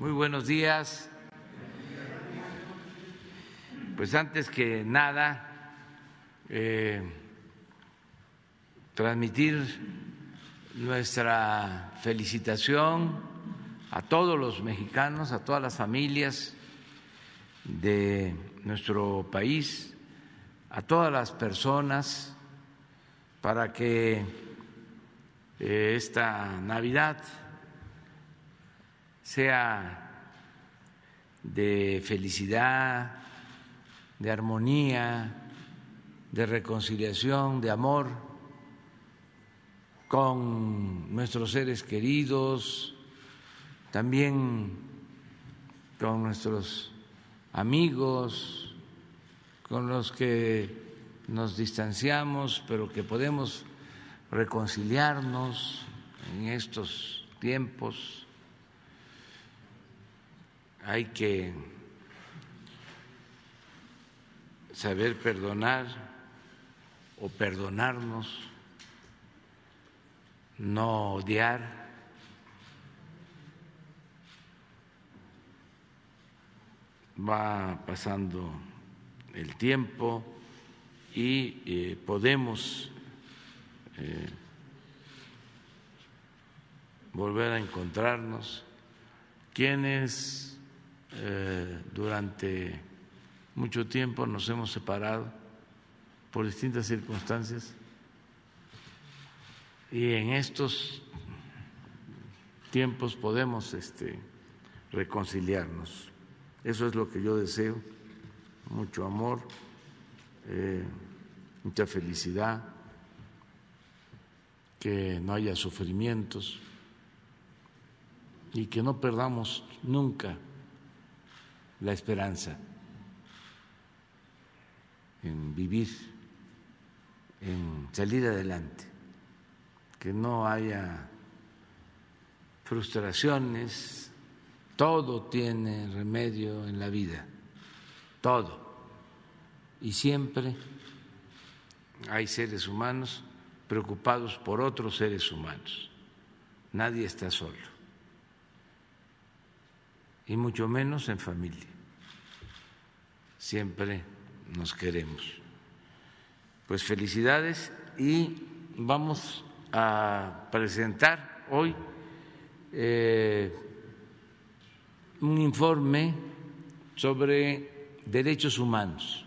Muy buenos días. Pues antes que nada, transmitir nuestra felicitación a todos los mexicanos, a todas las familias de nuestro país, a todas las personas, para que esta Navidad sea de felicidad, de armonía, de reconciliación, de amor con nuestros seres queridos, también con nuestros amigos, con los que nos distanciamos, pero que podemos reconciliarnos en estos tiempos. Hay que saber perdonar o perdonarnos, no odiar. Va pasando el tiempo y podemos volver a encontrarnos quienes durante mucho tiempo nos hemos separado por distintas circunstancias, y en estos tiempos podemos reconciliarnos. Eso es lo que yo deseo: mucho amor, mucha felicidad, que no haya sufrimientos y que no perdamos nunca la esperanza en vivir, en salir adelante, que no haya frustraciones. Todo tiene remedio en la vida, todo. Y siempre hay seres humanos preocupados por otros seres humanos. Nadie está solo, y mucho menos en familia. Siempre nos queremos. Pues felicidades, y vamos a presentar hoy un informe sobre derechos humanos,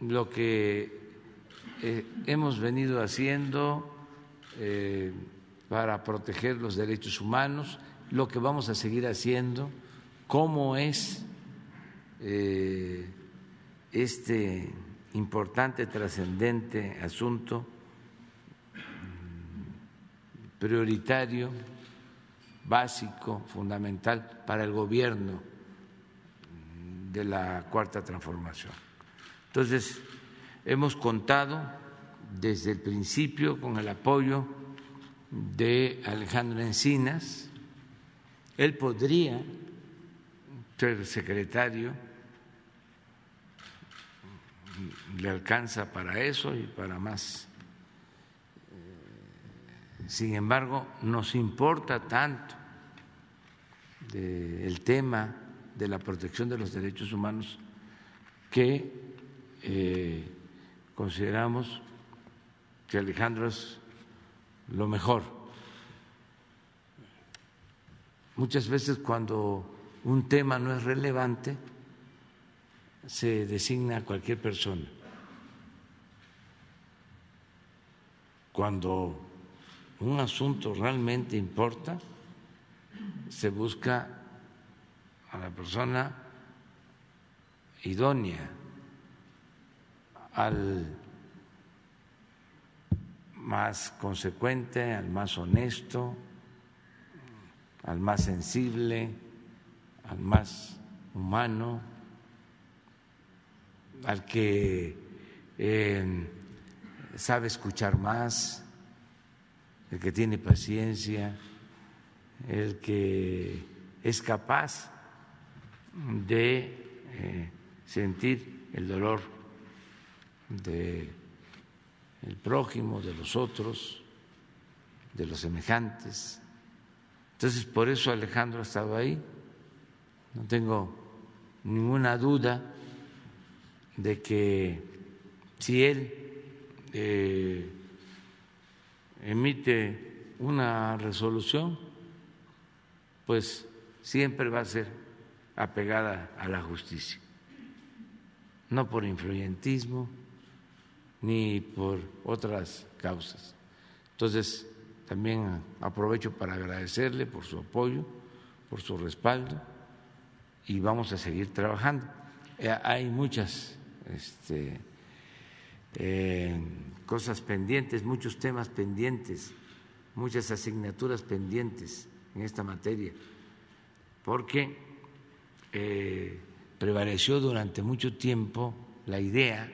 lo que hemos venido haciendo para proteger los derechos humanos, lo que vamos a seguir haciendo, cómo es este importante, trascendente asunto, prioritario, básico, fundamental para el gobierno de la Cuarta Transformación. Entonces, hemos contado desde el principio con el apoyo de Alejandro Encinas. Él podría ser secretario, le alcanza para eso y para más. Sin embargo, nos importa tanto el tema de la protección de los derechos humanos que consideramos que Alejandro es lo mejor. Muchas veces, cuando un tema no es relevante, se designa a cualquier persona. Cuando un asunto realmente importa, se busca a la persona idónea, al más consecuente, al más honesto, al más sensible, al más humano, al que sabe escuchar más, el que tiene paciencia, el que es capaz de sentir el dolor del prójimo, de los otros, de los semejantes. Entonces, por eso Alejandro ha estado ahí. No tengo ninguna duda de que si él emite una resolución, pues siempre va a ser apegada a la justicia, no por influyentismo ni por otras causas. Entonces, también aprovecho para agradecerle por su apoyo, por su respaldo, y vamos a seguir trabajando. Hay muchas cosas pendientes, muchos temas pendientes, muchas asignaturas pendientes en esta materia, porque prevaleció durante mucho tiempo la idea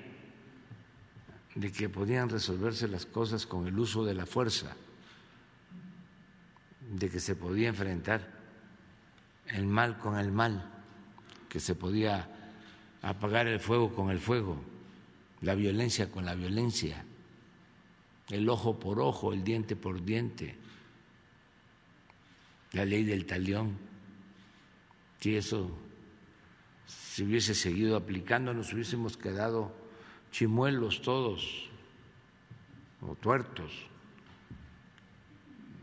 de que podían resolverse las cosas con el uso de la fuerza, de que se podía enfrentar el mal con el mal, que se podía apagar el fuego con el fuego, la violencia con la violencia, el ojo por ojo, el diente por diente, la ley del talión. Si eso se hubiese seguido aplicando, nos hubiésemos quedado chimuelos todos o tuertos.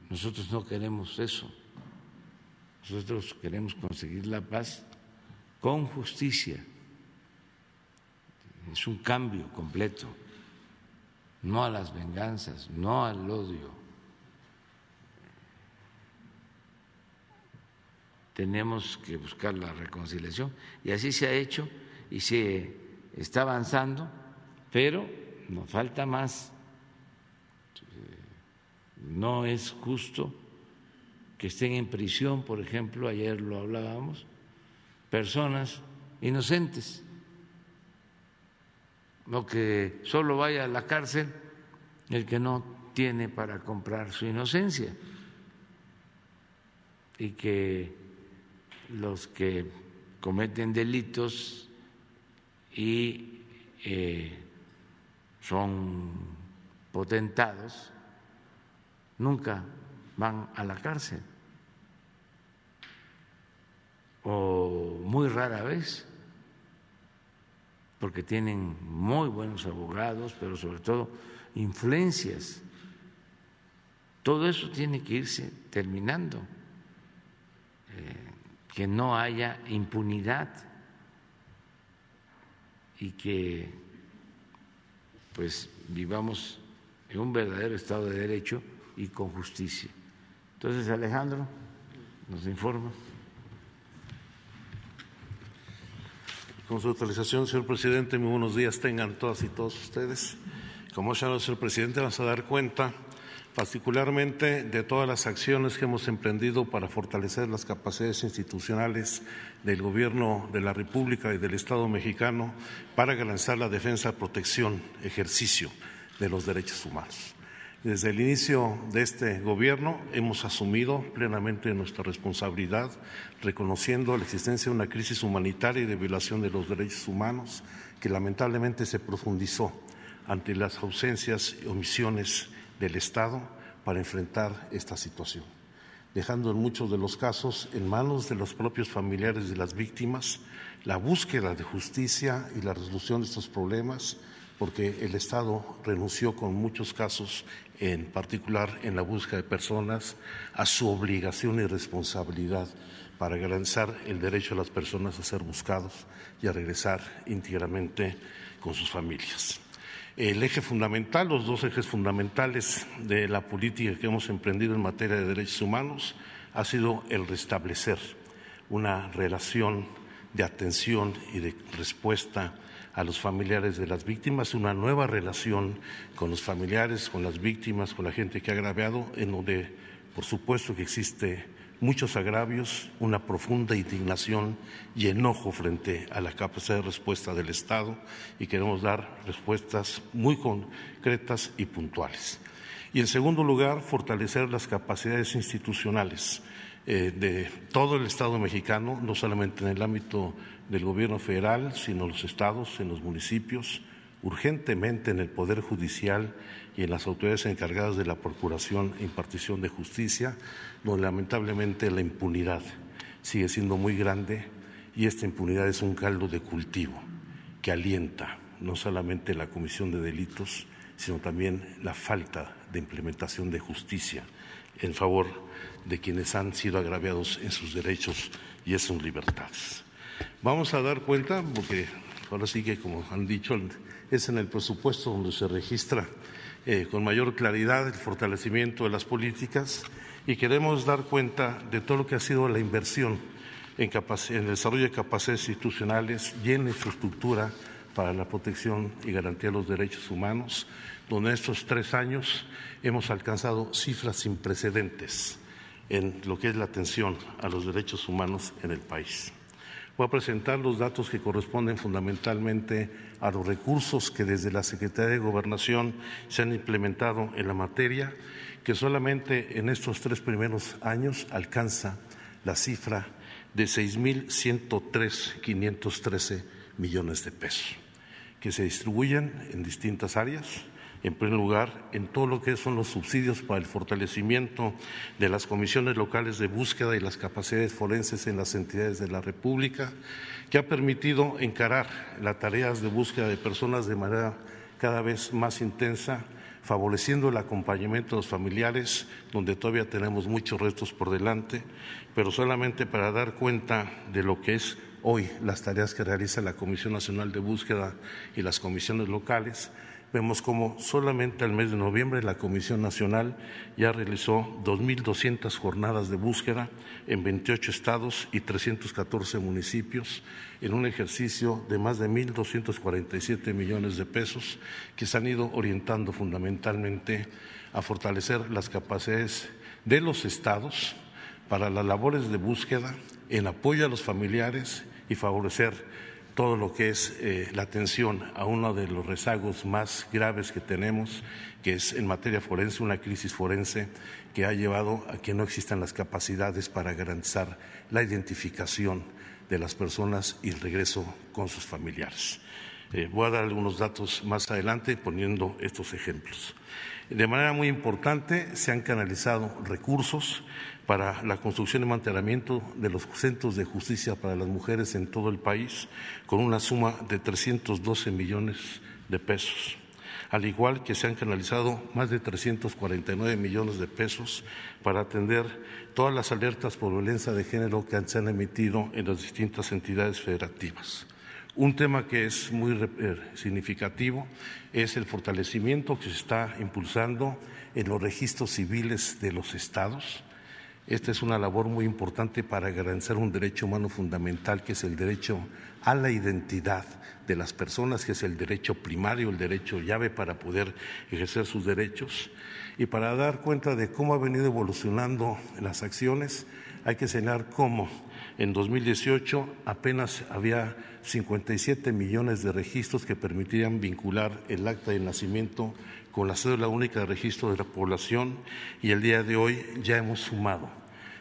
Nosotros no queremos eso. Nosotros queremos conseguir la paz con justicia. Es un cambio completo, no a las venganzas, no al odio. Tenemos que buscar la reconciliación, y así se ha hecho y se está avanzando, pero nos falta más. No es justo que estén en prisión, por ejemplo, ayer lo hablábamos, personas inocentes, o que solo vaya a la cárcel el que no tiene para comprar su inocencia, y que los que cometen delitos y son potentados nunca van a la cárcel, o muy rara vez, porque tienen muy buenos abogados, pero sobre todo influencias. Todo eso tiene que irse terminando, que no haya impunidad, y que pues vivamos en un verdadero Estado de Derecho y con justicia. Entonces, Alejandro, nos informa. Con su autorización, señor presidente, muy buenos días tengan todas y todos ustedes. Como ya lo dice el presidente, vamos a dar cuenta particularmente de todas las acciones que hemos emprendido para fortalecer las capacidades institucionales del Gobierno de la República y del Estado mexicano para garantizar la defensa, protección, ejercicio de los derechos humanos. Desde el inicio de este gobierno hemos asumido plenamente nuestra responsabilidad, reconociendo la existencia de una crisis humanitaria y de violación de los derechos humanos que lamentablemente se profundizó ante las ausencias y omisiones del Estado para enfrentar esta situación, dejando en muchos de los casos en manos de los propios familiares de las víctimas la búsqueda de justicia y la resolución de estos problemas, porque el Estado renunció con muchos casos, en particular en la búsqueda de personas, a su obligación y responsabilidad para garantizar el derecho a las personas a ser buscados y a regresar íntegramente con sus familias. El eje fundamental, los dos ejes fundamentales de la política que hemos emprendido en materia de derechos humanos ha sido el restablecer una relación de atención y de respuesta a los familiares de las víctimas, una nueva relación con los familiares, con las víctimas, con la gente que ha agraviado, en donde por supuesto que existe muchos agravios, una profunda indignación y enojo frente a la capacidad de respuesta del Estado, y queremos dar respuestas muy concretas y puntuales. Y en segundo lugar, fortalecer las capacidades institucionales de todo el Estado mexicano, no solamente en el ámbito del Gobierno federal, sino los estados, en los municipios, urgentemente en el Poder Judicial y en las autoridades encargadas de la procuración e impartición de justicia, donde lamentablemente la impunidad sigue siendo muy grande y esta impunidad es un caldo de cultivo que alienta no solamente la comisión de delitos, sino también la falta de implementación de justicia en favor de quienes han sido agraviados en sus derechos y en sus libertades. Vamos a dar cuenta, porque ahora sí que, como han dicho, es en el presupuesto donde se registra con mayor claridad el fortalecimiento de las políticas, y queremos dar cuenta de todo lo que ha sido la inversión en el desarrollo de capacidades institucionales y en infraestructura para la protección y garantía de los derechos humanos, donde en estos 3 años hemos alcanzado cifras sin precedentes en lo que es la atención a los derechos humanos en el país. Voy a presentar los datos que corresponden fundamentalmente a los recursos que desde la Secretaría de Gobernación se han implementado en la materia, que solamente en estos 3 primeros años alcanza la cifra de 6.103.513 millones de pesos, que se distribuyen en distintas áreas. En primer lugar, en todo lo que son los subsidios para el fortalecimiento de las comisiones locales de búsqueda y las capacidades forenses en las entidades de la República, que ha permitido encarar las tareas de búsqueda de personas de manera cada vez más intensa, favoreciendo el acompañamiento de los familiares, donde todavía tenemos muchos retos por delante, pero solamente para dar cuenta de lo que es hoy las tareas que realiza la Comisión Nacional de Búsqueda y las comisiones locales. Vemos cómo solamente al mes de noviembre la Comisión Nacional ya realizó 2.200 jornadas de búsqueda en 28 estados y 314 municipios, en un ejercicio de más de 1.247 millones de pesos que se han ido orientando fundamentalmente a fortalecer las capacidades de los estados para las labores de búsqueda, en apoyo a los familiares y favorecer todo lo que es la atención a uno de los rezagos más graves que tenemos, que es en materia forense, una crisis forense que ha llevado a que no existan las capacidades para garantizar la identificación de las personas y el regreso con sus familiares. Voy a dar algunos datos más adelante poniendo estos ejemplos. De manera muy importante se han canalizado recursos para la construcción y mantenimiento de los centros de justicia para las mujeres en todo el país, con una suma de 312 millones de pesos, al igual que se han canalizado más de 349 millones de pesos para atender todas las alertas por violencia de género que se han emitido en las distintas entidades federativas. Un tema que es muy significativo es el fortalecimiento que se está impulsando en los registros civiles de los estados. Esta es una labor muy importante para garantizar un derecho humano fundamental, que es el derecho a la identidad de las personas, que es el derecho primario, el derecho llave para poder ejercer sus derechos. Y para dar cuenta de cómo ha venido evolucionando las acciones, hay que señalar cómo en 2018 apenas había 57 millones de registros que permitirían vincular el acta de nacimiento con la cédula única de registro de la población, y el día de hoy ya hemos sumado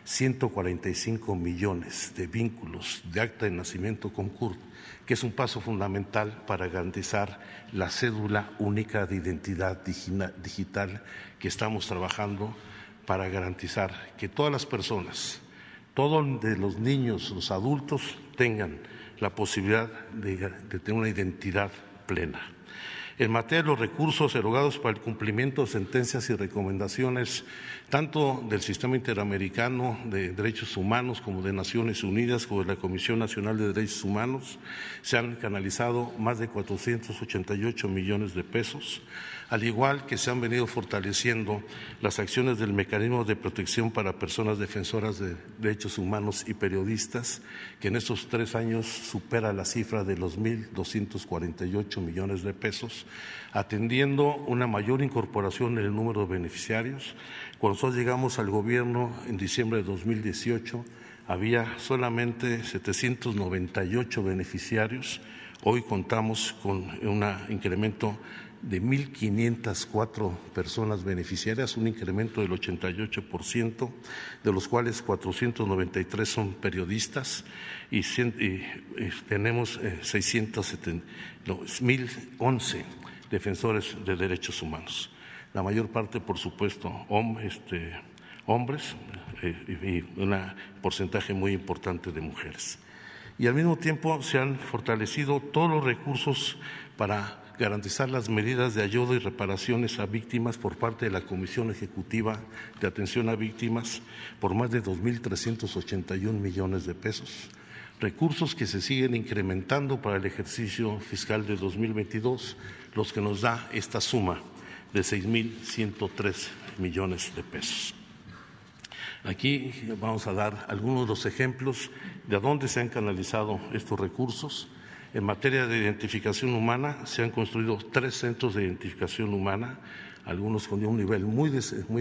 145 millones de vínculos de acta de nacimiento con CURP, que es un paso fundamental para garantizar la cédula única de identidad digital que estamos trabajando para garantizar que todas las personas, todos los niños, los adultos, tengan la posibilidad de tener una identidad plena. En materia de los recursos erogados para el cumplimiento de sentencias y recomendaciones, tanto del Sistema Interamericano de Derechos Humanos como de Naciones Unidas, como de la Comisión Nacional de Derechos Humanos, se han canalizado más de 488 millones de pesos, al igual que se han venido fortaleciendo las acciones del Mecanismo de Protección para Personas Defensoras de Derechos Humanos y Periodistas, que en estos 3 años supera la cifra de los 1.248 millones de pesos, atendiendo una mayor incorporación en el número de beneficiarios. Cuando nosotros llegamos al gobierno en diciembre de 2018, había solamente 798 beneficiarios. Hoy contamos con un incremento de 1.504 personas beneficiarias, un incremento del 88%, de los cuales 493 son periodistas y tenemos 1.011 defensores de derechos humanos. La mayor parte, por supuesto, hombres y un porcentaje muy importante de mujeres. Y al mismo tiempo se han fortalecido todos los recursos para garantizar las medidas de ayuda y reparaciones a víctimas por parte de la Comisión Ejecutiva de Atención a Víctimas por más de 2.381 millones de pesos, recursos que se siguen incrementando para el ejercicio fiscal de 2022, los que nos da esta suma de 6.103 millones de pesos. Aquí vamos a dar algunos de los ejemplos de a dónde se han canalizado estos recursos. En materia de identificación humana, se han construido 3 centros de identificación humana, algunos con un nivel muy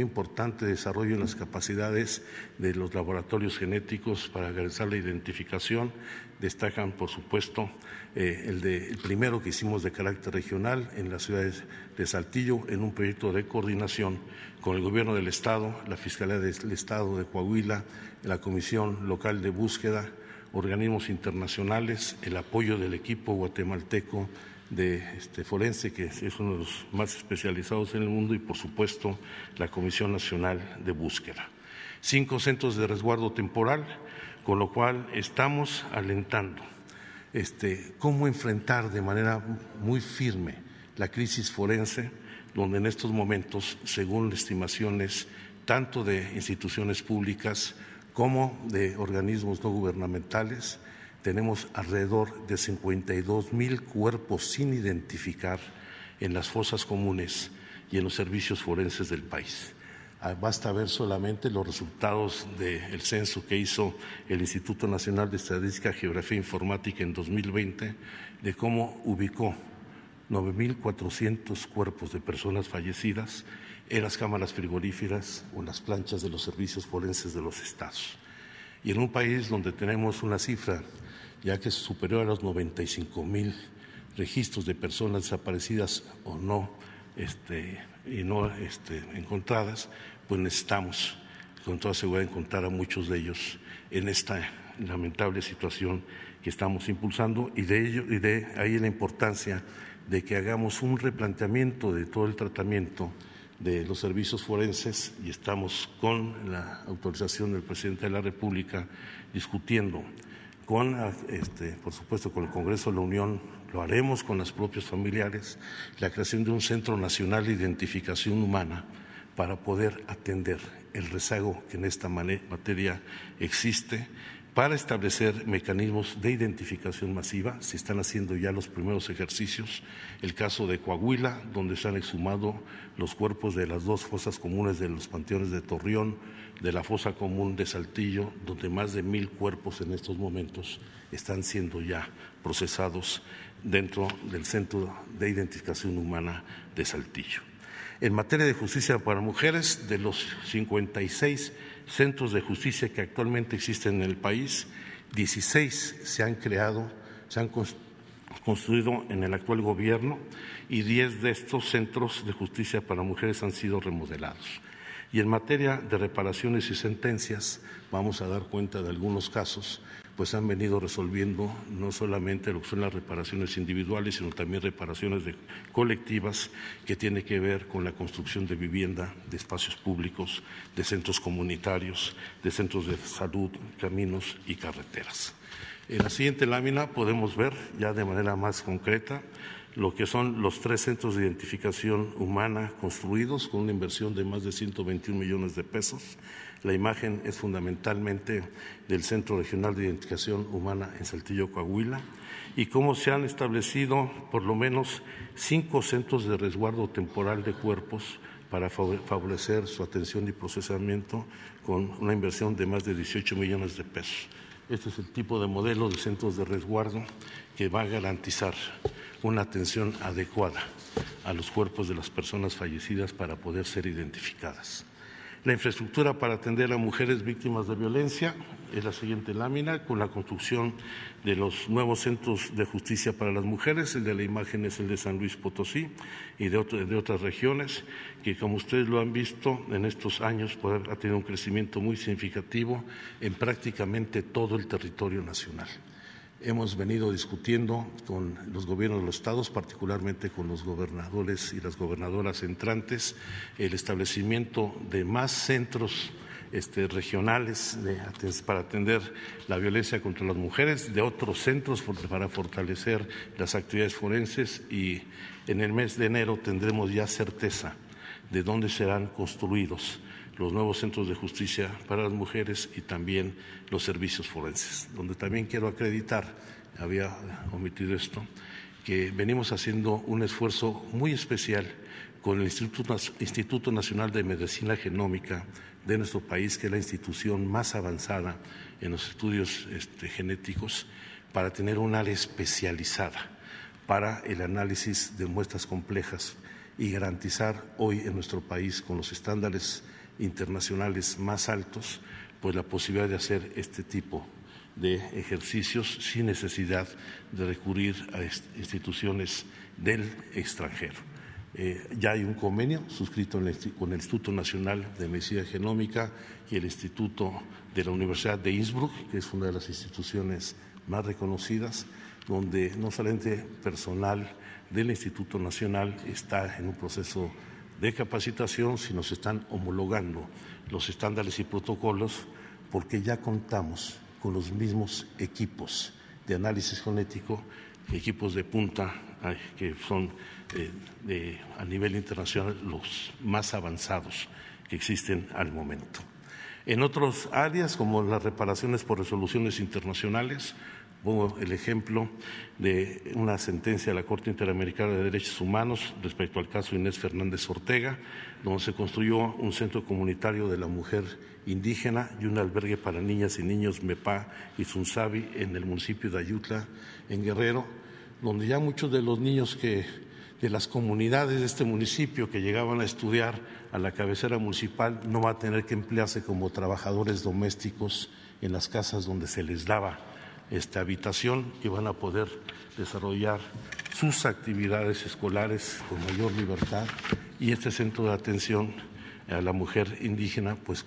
importante de desarrollo en las capacidades de los laboratorios genéticos para realizar la identificación. Destacan, por supuesto, el primero que hicimos de carácter regional en la ciudad de Saltillo, en un proyecto de coordinación con el Gobierno del Estado, la Fiscalía del Estado de Coahuila, la Comisión Local de Búsqueda, organismos internacionales, el apoyo del equipo guatemalteco de forense, que es uno de los más especializados en el mundo, y por supuesto la Comisión Nacional de Búsqueda. 5 centros de resguardo temporal, con lo cual estamos alentando cómo enfrentar de manera muy firme la crisis forense, donde en estos momentos, según estimaciones tanto de instituciones públicas como de organismos no gubernamentales, tenemos alrededor de 52.000 cuerpos sin identificar en las fosas comunes y en los servicios forenses del país. Basta ver solamente los resultados del censo que hizo el Instituto Nacional de Estadística, Geografía e Informática en 2020, de cómo ubicó 9.400 cuerpos de personas fallecidas en las cámaras frigoríferas o en las planchas de los servicios forenses de los estados. Y en un país donde tenemos una cifra ya que es superior a los 95.000 registros de personas desaparecidas o no, encontradas, pues necesitamos con toda seguridad encontrar a muchos de ellos en esta lamentable situación que estamos impulsando, y de ahí la importancia de que hagamos un replanteamiento de todo el tratamiento de los servicios forenses, y estamos con la autorización del presidente de la República discutiendo con, por supuesto, con el Congreso de la Unión, lo haremos con los propios familiares, la creación de un Centro Nacional de Identificación Humana para poder atender el rezago que en esta materia existe, para establecer mecanismos de identificación masiva. Se están haciendo ya los primeros ejercicios, el caso de Coahuila, donde se han exhumado los cuerpos de las 2 fosas comunes de los panteones de Torreón, de la fosa común de Saltillo, donde más de 1.000 cuerpos en estos momentos están siendo ya procesados dentro del Centro de Identificación Humana de Saltillo. En materia de justicia para mujeres, de los 56 centros de justicia que actualmente existen en el país, 16 se han construido en el actual gobierno, y 10 de estos centros de justicia para mujeres han sido remodelados. Y en materia de reparaciones y sentencias, vamos a dar cuenta de algunos casos, pues han venido resolviendo no solamente lo que son las reparaciones individuales, sino también reparaciones colectivas que tienen que ver con la construcción de vivienda, de espacios públicos, de centros comunitarios, de centros de salud, caminos y carreteras. En la siguiente lámina podemos ver ya de manera más concreta lo que son los 3 centros de identificación humana construidos con una inversión de más de 121 millones de pesos. La imagen es fundamentalmente del Centro Regional de Identificación Humana en Saltillo, Coahuila, y cómo se han establecido por lo menos 5 centros de resguardo temporal de cuerpos para favorecer su atención y procesamiento con una inversión de más de 18 millones de pesos. Este es el tipo de modelo de centros de resguardo que va a garantizar una atención adecuada a los cuerpos de las personas fallecidas para poder ser identificadas. La infraestructura para atender a mujeres víctimas de violencia es la siguiente lámina, con la construcción de los nuevos centros de justicia para las mujeres. El de la imagen es el de San Luis Potosí y de otras regiones, que como ustedes lo han visto en estos años, ha tenido un crecimiento muy significativo en prácticamente todo el territorio nacional. Hemos venido discutiendo con los gobiernos de los estados, particularmente con los gobernadores y las gobernadoras entrantes, el establecimiento de más centros regionales para atender la violencia contra las mujeres, de otros centros para fortalecer las actividades forenses, y en el mes de enero tendremos ya certeza de dónde serán construidos los nuevos centros de justicia para las mujeres y también los servicios forenses, donde también quiero acreditar, había omitido esto, que venimos haciendo un esfuerzo muy especial con el Instituto Nacional de Medicina Genómica de nuestro país, que es la institución más avanzada en los estudios genéticos, para tener un área especializada para el análisis de muestras complejas y garantizar hoy en nuestro país, con los estándares internacionales más altos, pues la posibilidad de hacer este tipo de ejercicios sin necesidad de recurrir a instituciones del extranjero. Ya hay un convenio suscrito con el Instituto Nacional de Medicina Genómica y el Instituto de la Universidad de Innsbruck, que es una de las instituciones más reconocidas, donde no solamente personal del Instituto Nacional está en un proceso de capacitación, sino se están homologando los estándares y protocolos, porque ya contamos con los mismos equipos de análisis genético, equipos de punta que son a nivel internacional los más avanzados que existen al momento. En otras áreas, como las reparaciones por resoluciones internacionales, pongo el ejemplo de una sentencia de la Corte Interamericana de Derechos Humanos respecto al caso Inés Fernández Ortega, donde se construyó un centro comunitario de la mujer indígena y un albergue para niñas y niños MEPA y Sunsabi en el municipio de Ayutla, en Guerrero, donde ya muchos de los niños de las comunidades de este municipio que llegaban a estudiar a la cabecera municipal no va a tener que emplearse como trabajadores domésticos en las casas donde se les daba esta habitación, y van a poder desarrollar sus actividades escolares con mayor libertad, y este centro de atención a la mujer indígena pues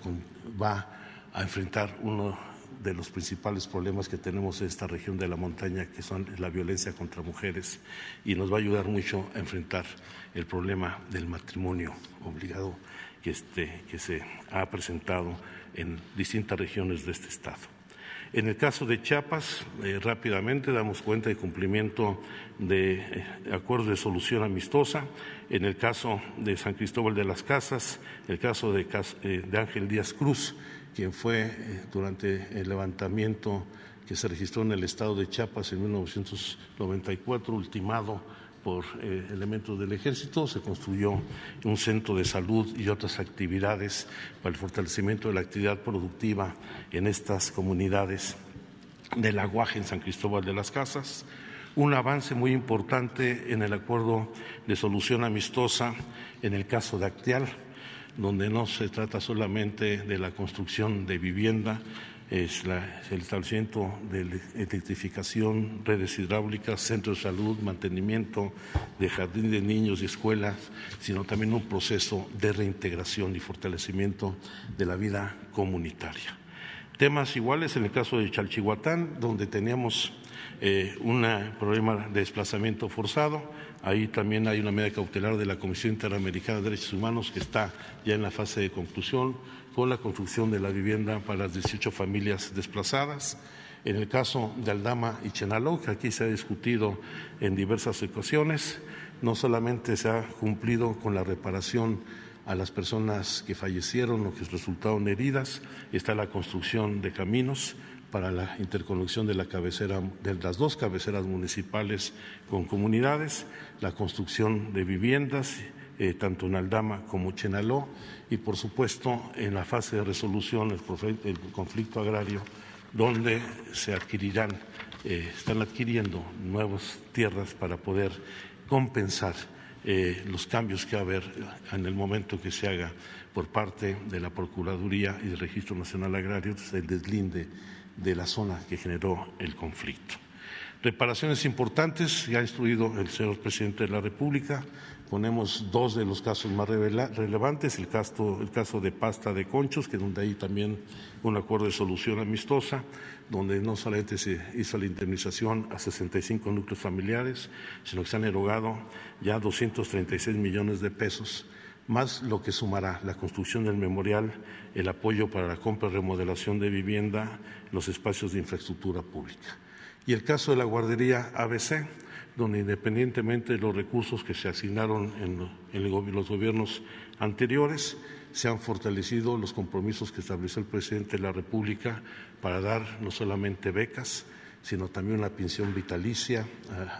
va a enfrentar uno de los principales problemas que tenemos en esta región de la montaña, que son la violencia contra mujeres, y nos va a ayudar mucho a enfrentar el problema del matrimonio obligado que se ha presentado en distintas regiones de este estado. En el caso de Chiapas, rápidamente damos cuenta de cumplimiento de acuerdos de solución amistosa. En el caso de San Cristóbal de las Casas, el caso de Ángel Díaz Cruz, quien fue durante el levantamiento que se registró en el estado de Chiapas en 1994, ultimado por elementos del ejército, se construyó un centro de salud y otras actividades para el fortalecimiento de la actividad productiva en estas comunidades del aguaje en San Cristóbal de las Casas. Un avance muy importante en el acuerdo de solución amistosa en el caso de Acteal, donde no se trata solamente de la construcción de vivienda, es el establecimiento de electrificación, redes hidráulicas, centros de salud, mantenimiento de jardín de niños y escuelas, sino también un proceso de reintegración y fortalecimiento de la vida comunitaria. Temas iguales en el caso de Chalchihuatán, donde teníamos un problema de desplazamiento forzado. Ahí también hay una medida cautelar de la Comisión Interamericana de Derechos Humanos que está ya en la fase de conclusión, con la construcción de la vivienda para las 18 familias desplazadas. En el caso de Aldama y Chenaló, que aquí se ha discutido en diversas ocasiones, no solamente se ha cumplido con la reparación a las personas que fallecieron o que resultaron heridas, está la construcción de caminos para la interconexión de la cabecera, de las dos cabeceras municipales con comunidades, la construcción de viviendas, tanto en Aldama como Chenaló, y por supuesto en la fase de resolución el conflicto agrario, donde se adquirirán, están adquiriendo nuevas tierras para poder compensar los cambios que va a haber en el momento que se haga por parte de la Procuraduría y del Registro Nacional Agrario el deslinde de la zona que generó el conflicto. Reparaciones importantes, ya ha instruido el señor presidente de la República. Ponemos dos de los casos más relevantes, el caso de Pasta de Conchos, que donde hay también un acuerdo de solución amistosa, donde no solamente se hizo la indemnización a 65 núcleos familiares, sino que se han erogado ya 236 millones de pesos, más lo que sumará la construcción del memorial, el apoyo para la compra y remodelación de vivienda, los espacios de infraestructura pública. Y el caso de la Guardería ABC, donde independientemente de los recursos que se asignaron en los gobiernos anteriores, se han fortalecido los compromisos que estableció el presidente de la República para dar no solamente becas, sino también una pensión vitalicia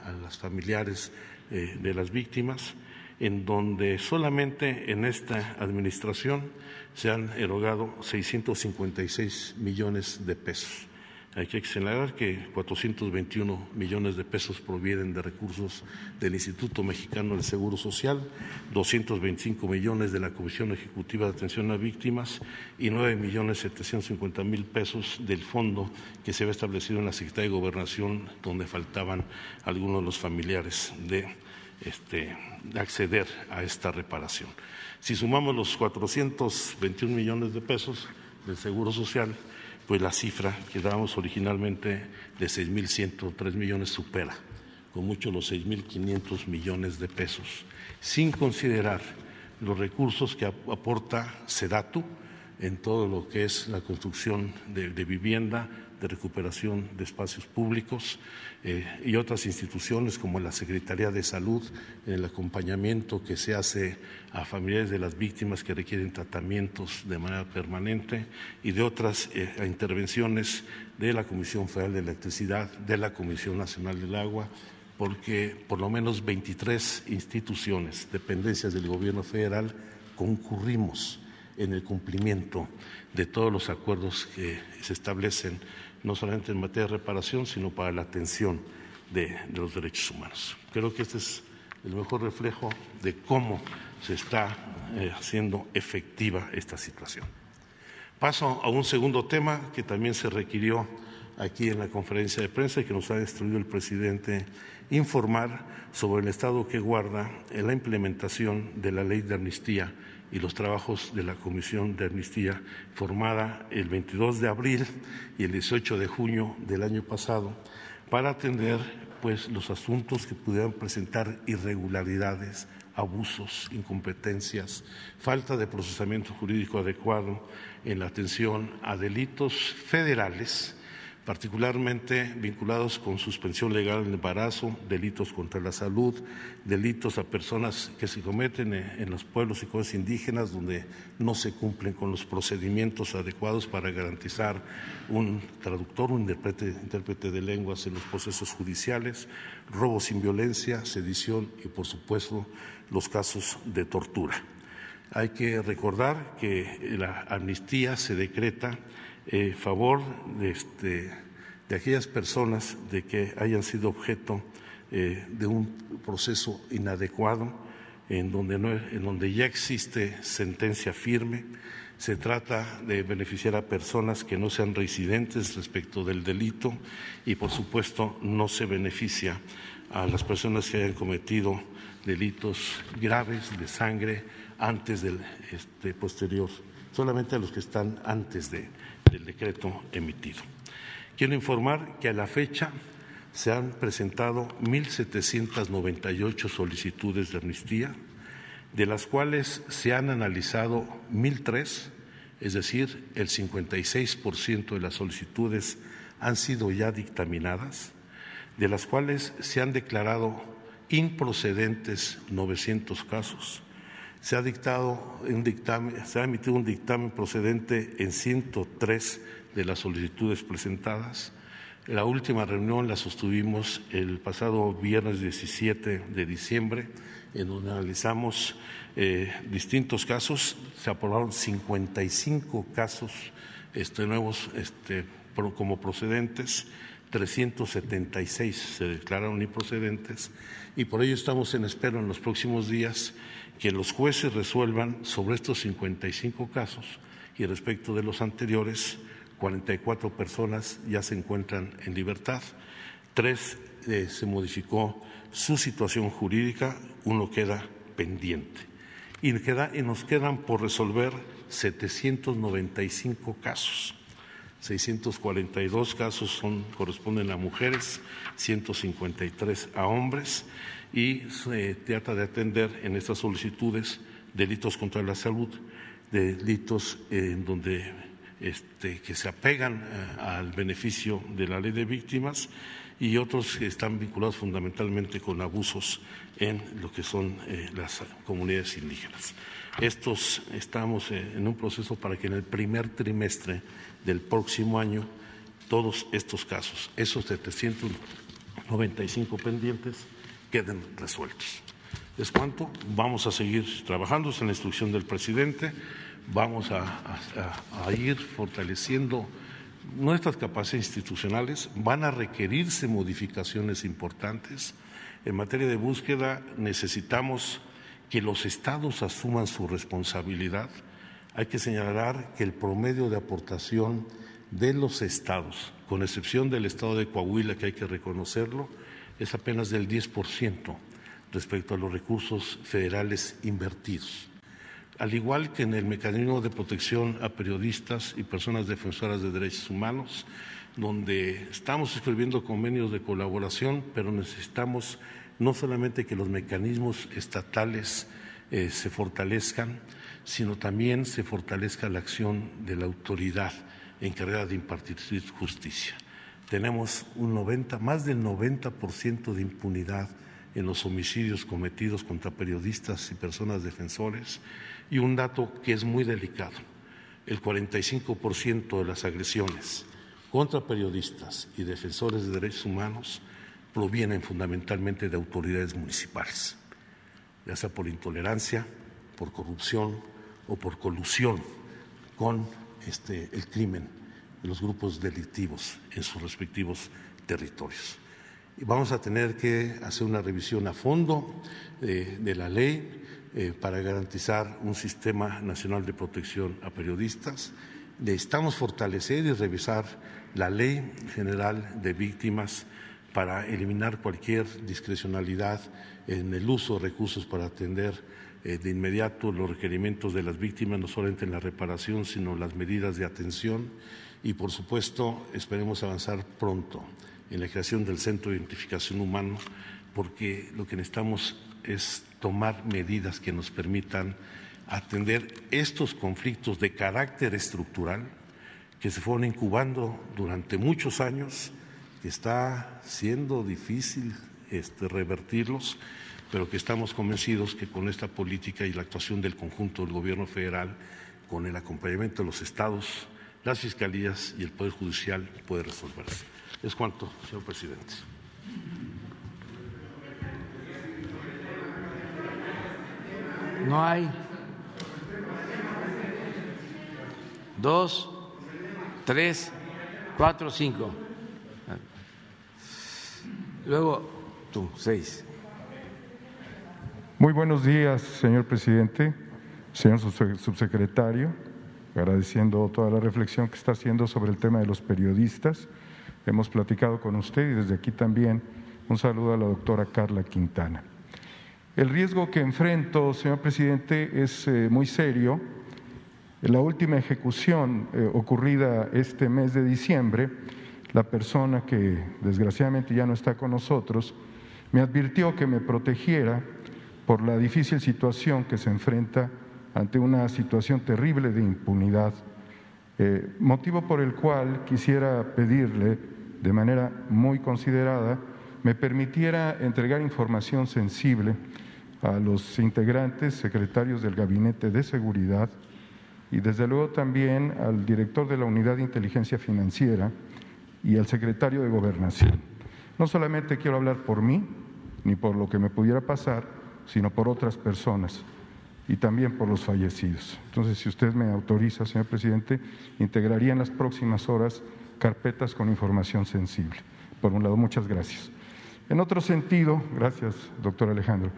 a las familiares de las víctimas, en donde solamente en esta administración se han erogado 656 millones de pesos. Hay que señalar que 421 millones de pesos provienen de recursos del Instituto Mexicano del Seguro Social, 225 millones de la Comisión Ejecutiva de Atención a Víctimas y 9.750.000 pesos del fondo que se había establecido en la Secretaría de Gobernación, donde faltaban algunos de los familiares de acceder a esta reparación. Si sumamos los 421 millones de pesos del Seguro Social, pues la cifra que dábamos originalmente de 6.103 millones supera con mucho los 6.500 millones de pesos, sin considerar los recursos que aporta SEDATU en todo lo que es la construcción de vivienda, de recuperación de espacios públicos y otras instituciones como la Secretaría de Salud, el acompañamiento que se hace a familiares de las víctimas que requieren tratamientos de manera permanente y de otras intervenciones de la Comisión Federal de Electricidad, de la Comisión Nacional del Agua, porque por lo menos 23 instituciones, dependencias del gobierno federal, concurrimos en el cumplimiento de todos los acuerdos que se establecen, no solamente en materia de reparación, sino para la atención de los derechos humanos. Creo que este es el mejor reflejo de cómo se está haciendo efectiva esta situación. Paso a un segundo tema que también se requirió aquí en la conferencia de prensa y que nos ha instruido el presidente informar sobre el estado que guarda en la implementación de la ley de amnistía y los trabajos de la Comisión de Amnistía formada el 22 de abril y el 18 de junio del año pasado para atender pues los asuntos que pudieran presentar irregularidades, abusos, incompetencias, falta de procesamiento jurídico adecuado en la atención a delitos federales, particularmente vinculados con suspensión legal del embarazo, delitos contra la salud, delitos a personas que se cometen en los pueblos y cosas indígenas donde no se cumplen con los procedimientos adecuados para garantizar un traductor, un intérprete de lenguas en los procesos judiciales, robo sin violencia, sedición y, por supuesto, los casos de tortura. Hay que recordar que la amnistía se decreta favor de aquellas personas de que hayan sido objeto de un proceso inadecuado en donde ya existe sentencia firme. Se trata de beneficiar a personas que no sean reincidentes respecto del delito y, por supuesto, no se beneficia a las personas que hayan cometido delitos graves de sangre antes del posterior, solamente a los que están antes del decreto emitido. Quiero informar que a la fecha se han presentado 1.798 solicitudes de amnistía, de las cuales se han analizado 1.003, es decir, el 56% de las solicitudes han sido ya dictaminadas, de las cuales se han declarado improcedentes 900 casos. Se ha emitido un dictamen procedente en 103 de las solicitudes presentadas. La última reunión la sostuvimos el pasado viernes 17 de diciembre, en donde analizamos distintos casos. Se aprobaron 55 casos nuevos como procedentes, 376 se declararon improcedentes y por ello estamos en espera en los próximos días que los jueces resuelvan sobre estos 55 casos y respecto de los anteriores, 44 personas ya se encuentran en libertad, 3 se modificó su situación jurídica, 1 queda pendiente y nos quedan por resolver 795 casos. 642 casos corresponden a mujeres, 153 a hombres y se trata de atender en estas solicitudes delitos contra la salud, delitos en donde que se apegan al beneficio de la ley de víctimas y otros que están vinculados fundamentalmente con abusos en lo que son las comunidades indígenas. Estamos en un proceso para que en el primer trimestre del próximo año todos estos casos, esos 795 pendientes, queden resueltos. Es cuanto, vamos a seguir trabajando, es en la instrucción del presidente, vamos a ir fortaleciendo nuestras capacidades institucionales, van a requerirse modificaciones importantes. En materia de búsqueda necesitamos que los estados asuman su responsabilidad. Hay que señalar que el promedio de aportación de los estados, con excepción del estado de Coahuila, que hay que reconocerlo, es apenas del 10% respecto a los recursos federales invertidos. Al igual que en el mecanismo de protección a periodistas y personas defensoras de derechos humanos, donde estamos escribiendo convenios de colaboración, pero necesitamos no solamente que los mecanismos estatales se fortalezcan, sino también se fortalezca la acción de la autoridad encargada de impartir justicia. Tenemos más del 90% de impunidad en los homicidios cometidos contra periodistas y personas defensores y un dato que es muy delicado, el 45% de las agresiones contra periodistas y defensores de derechos humanos provienen fundamentalmente de autoridades municipales, ya sea por intolerancia, por corrupción o por colusión con el crimen de los grupos delictivos en sus respectivos territorios. Y vamos a tener que hacer una revisión a fondo de la ley para garantizar un sistema nacional de protección a periodistas. Necesitamos fortalecer y revisar la Ley General de Víctimas para eliminar cualquier discrecionalidad en el uso de recursos para atender de inmediato los requerimientos de las víctimas, no solamente en la reparación, sino las medidas de atención y, por supuesto, esperemos avanzar pronto en la creación del Centro de Identificación Humana, porque lo que necesitamos es tomar medidas que nos permitan atender estos conflictos de carácter estructural que se fueron incubando durante muchos años, que está siendo difícil revertirlos, pero que estamos convencidos que con esta política y la actuación del conjunto del gobierno federal, con el acompañamiento de los estados, las fiscalías y el Poder Judicial puede resolverse. Es cuanto, señor presidente. No hay. 2, 3, 4, 5. Luego tú, 6. Muy buenos días, señor presidente, señor subsecretario, agradeciendo toda la reflexión que está haciendo sobre el tema de los periodistas. Hemos platicado con usted y desde aquí también un saludo a la doctora Carla Quintana. El riesgo que enfrento, señor presidente, es muy serio. La última ejecución ocurrida este mes de diciembre, la persona que desgraciadamente ya no está con nosotros, me advirtió que me protegiera por la difícil situación que se enfrenta ante una situación terrible de impunidad, motivo por el cual quisiera pedirle de manera muy considerada me permitiera entregar información sensible a los integrantes, secretarios del Gabinete de Seguridad y desde luego también al director de la Unidad de Inteligencia Financiera y al secretario de Gobernación. No solamente quiero hablar por mí, ni por lo que me pudiera pasar, sino por otras personas y también por los fallecidos. Entonces, si usted me autoriza, señor presidente, integraría en las próximas horas carpetas con información sensible. por un lado. Muchas gracias. En otro sentido, gracias, doctor Alejandro.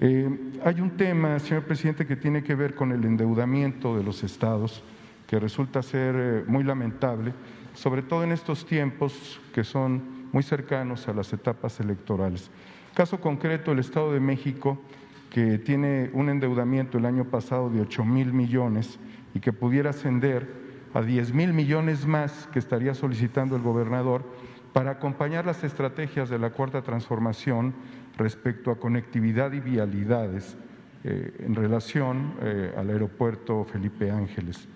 Hay un tema, señor presidente, que tiene que ver con el endeudamiento de los estados, que resulta ser muy lamentable, sobre todo en estos tiempos que son muy cercanos a las etapas electorales. Caso concreto, el Estado de México, que tiene un endeudamiento el año pasado de 8,000 millones y que pudiera ascender a 10,000 millones más que estaría solicitando el gobernador para acompañar las estrategias de la Cuarta Transformación respecto a conectividad y vialidades en relación al aeropuerto Felipe Ángeles.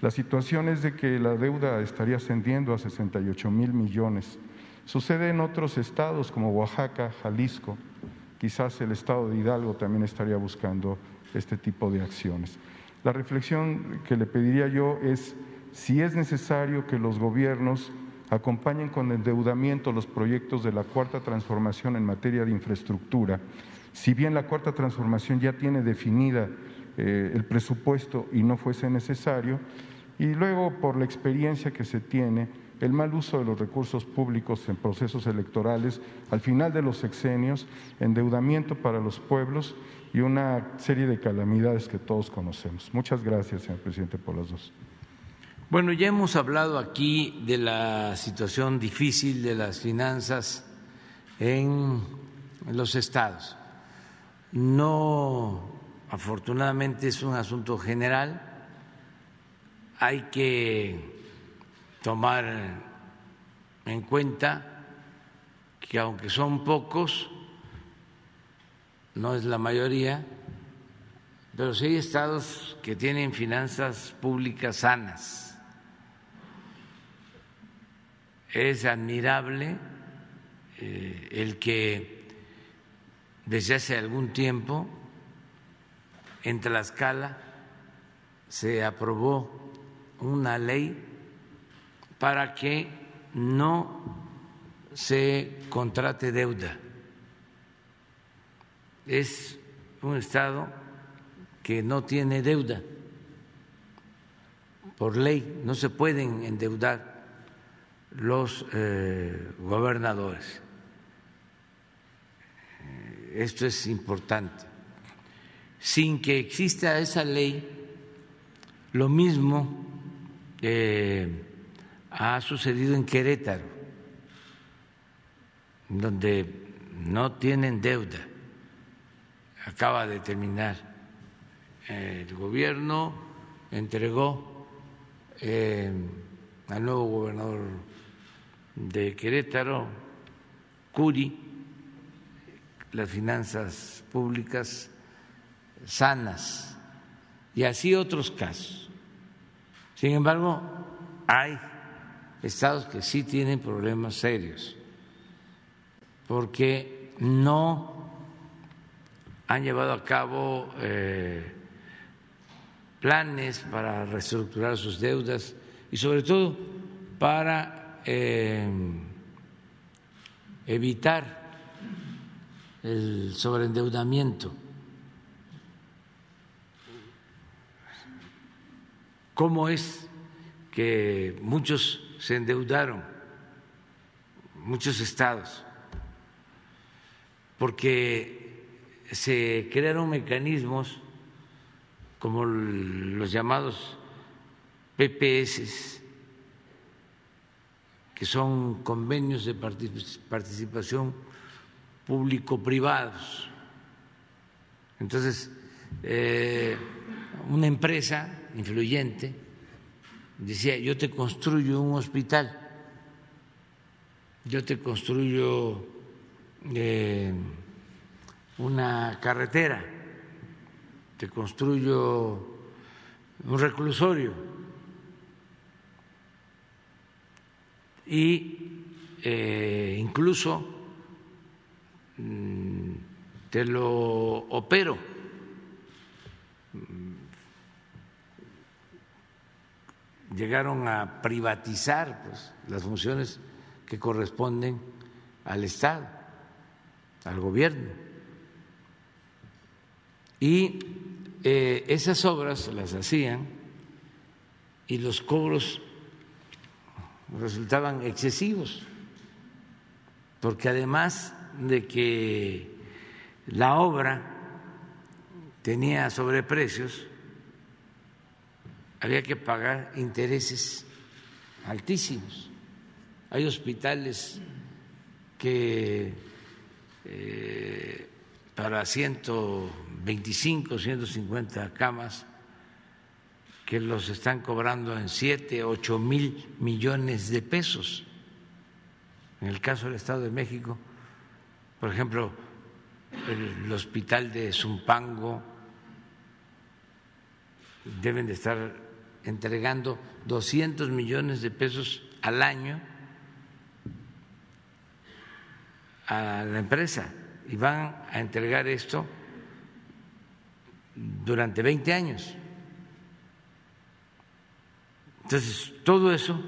La situación es de que la deuda estaría ascendiendo a 68,000 millones. Sucede en otros estados como Oaxaca, Jalisco, quizás el estado de Hidalgo también estaría buscando este tipo de acciones. La reflexión que le pediría yo es si es necesario que los gobiernos acompañen con endeudamiento los proyectos de la Cuarta Transformación en materia de infraestructura. Si bien la Cuarta Transformación ya tiene definida el presupuesto y no fuese necesario, y luego por la experiencia que se tiene, el mal uso de los recursos públicos en procesos electorales, al final de los sexenios, endeudamiento para los pueblos y una serie de calamidades que todos conocemos. Muchas gracias, señor presidente, por las dos. Bueno, ya hemos hablado aquí de la situación difícil de las finanzas en los estados. No, afortunadamente es un asunto general, hay que tomar en cuenta que aunque son pocos, no es la mayoría, pero sí hay estados que tienen finanzas públicas sanas. Es admirable el que desde hace algún tiempo en Tlaxcala se aprobó una ley para que no se contrate deuda. Es un estado que no tiene deuda. Por ley no se pueden endeudar los gobernadores. Esto es importante. Sin que exista esa ley, lo mismo ha sucedido en Querétaro, donde no tienen deuda. Acaba de terminar el gobierno, entregó al nuevo gobernador de Querétaro, Curi, las finanzas públicas sanas, y así otros casos. Sin embargo, hay estados que sí tienen problemas serios porque no han llevado a cabo planes para reestructurar sus deudas y sobre todo para evitar el sobreendeudamiento. ¿Cómo es que muchos se endeudaron, muchos estados, porque se crearon mecanismos como los llamados PPS, que son convenios de participación público-privados? Entonces, una empresa influyente decía: yo te construyo un hospital, yo te construyo una carretera, te construyo un reclusorio, y incluso te lo opero. Llegaron a privatizar, pues, las funciones que corresponden al Estado, al gobierno. Y esas obras las hacían y los cobros resultaban excesivos. porque además de que la obra tenía sobreprecios, había que pagar intereses altísimos. Hay hospitales que para 125, 150 camas que los están cobrando en 7, 8 mil millones de pesos. En el caso del Estado de México, por ejemplo, el hospital de Zumpango deben de estar entregando 200 millones de pesos al año a la empresa y van a entregar esto durante 20 años. Entonces, todo eso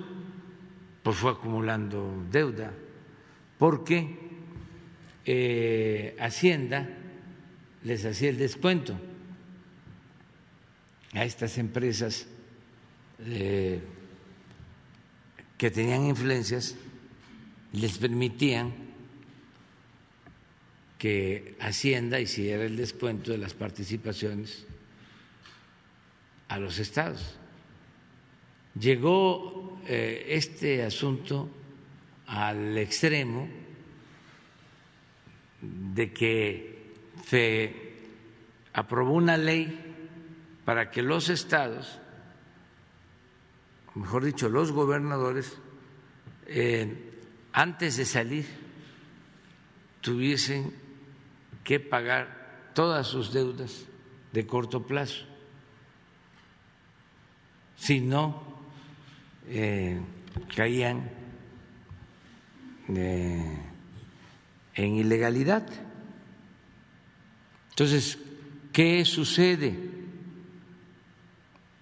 pues fue acumulando deuda, porque Hacienda les hacía el descuento a estas empresas que tenían influencias, les permitían que Hacienda hiciera el descuento de las participaciones a los estados. Llegó este asunto al extremo de que se aprobó una ley para que los estados, mejor dicho, los gobernadores, antes de salir tuviesen que pagar todas sus deudas de corto plazo, si no caían en ilegalidad. Entonces, ¿qué sucede?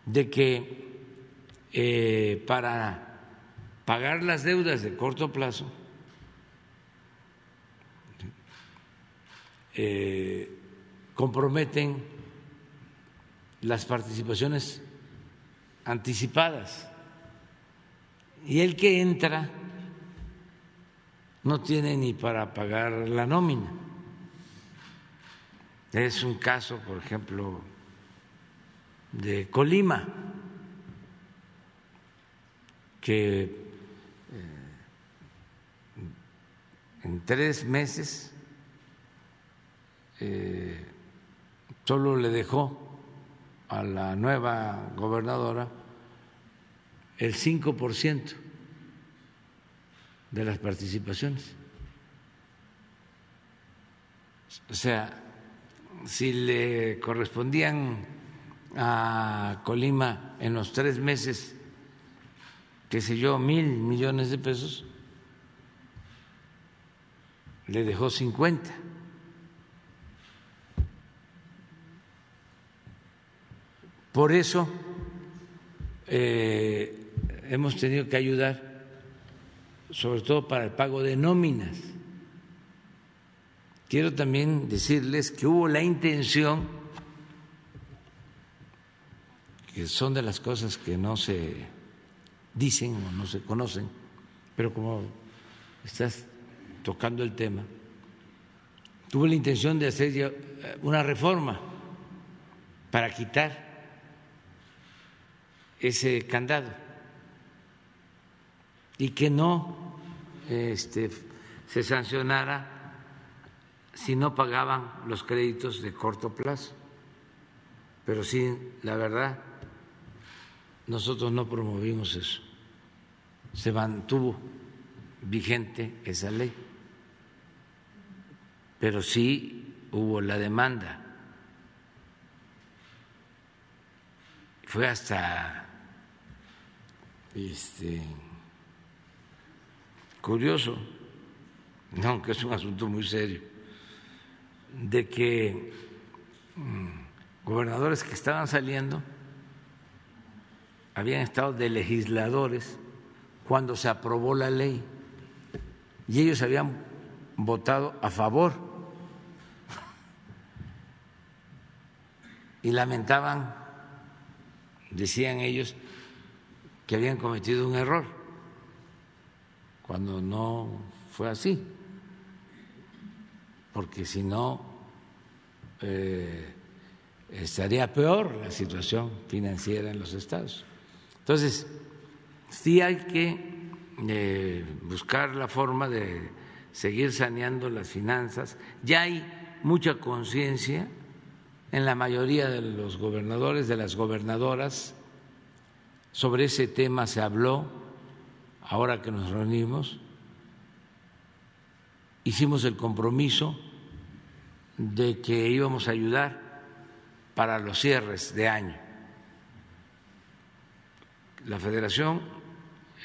De que para pagar las deudas de corto plazo comprometen las participaciones anticipadas. Y el que entra no tiene ni para pagar la nómina. Es un caso, por ejemplo, de Colima, que en 3 meses solo le dejó a la nueva gobernadora el 5% de las participaciones. O sea, si le correspondían a Colima en los 3 meses, qué sé yo, 1,000 millones de pesos, le dejó 50. Por eso hemos tenido que ayudar, sobre todo para el pago de nóminas. Quiero también decirles que hubo la intención, que son de las cosas que no se dicen o no se conocen, pero como estás tocando el tema, tuvo la intención de hacer una reforma para quitar ese candado y que no se sancionara si no pagaban los créditos de corto plazo. Pero sí, la verdad, nosotros no promovimos eso. Se mantuvo vigente esa ley, pero sí hubo la demanda. Fue hasta curioso, aunque es un asunto muy serio, de que gobernadores que estaban saliendo habían estado de legisladores cuando se aprobó la ley y ellos habían votado a favor y lamentaban, decían ellos, que habían cometido un error, cuando no fue así. porque si no estaría peor la situación financiera en los estados. Entonces, sí hay que buscar la forma de seguir saneando las finanzas. Ya hay mucha conciencia en la mayoría de los gobernadores, de las gobernadoras, sobre ese tema se habló ahora que nos reunimos. Hicimos el compromiso de que íbamos a ayudar para los cierres de año. La Federación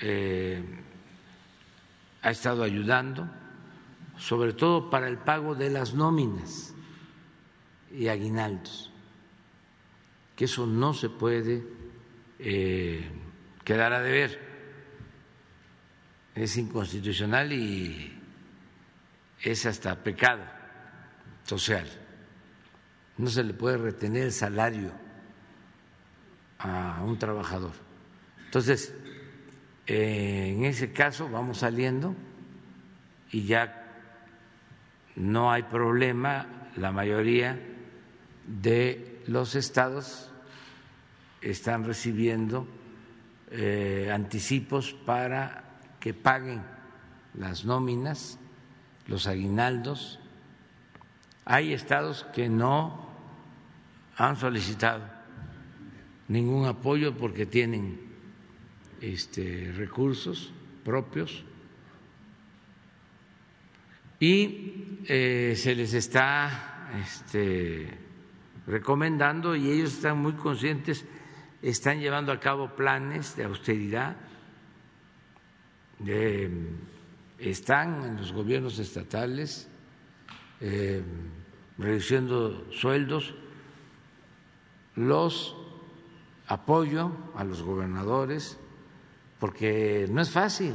ha estado ayudando, sobre todo para el pago de las nóminas y aguinaldos, que eso no se puede quedar a deber, es inconstitucional y es hasta pecado social. No se le puede retener el salario a un trabajador. Entonces, en ese caso vamos saliendo y ya no hay problema. La mayoría de los estados están recibiendo anticipos para que paguen las nóminas, los aguinaldos. Hay estados que no han solicitado ningún apoyo porque tienen recursos propios y se les está recomendando, y ellos están muy conscientes, están llevando a cabo planes de austeridad, están en los gobiernos estatales reduciendo sueldos, los apoyo a los gobernadores, porque no es fácil.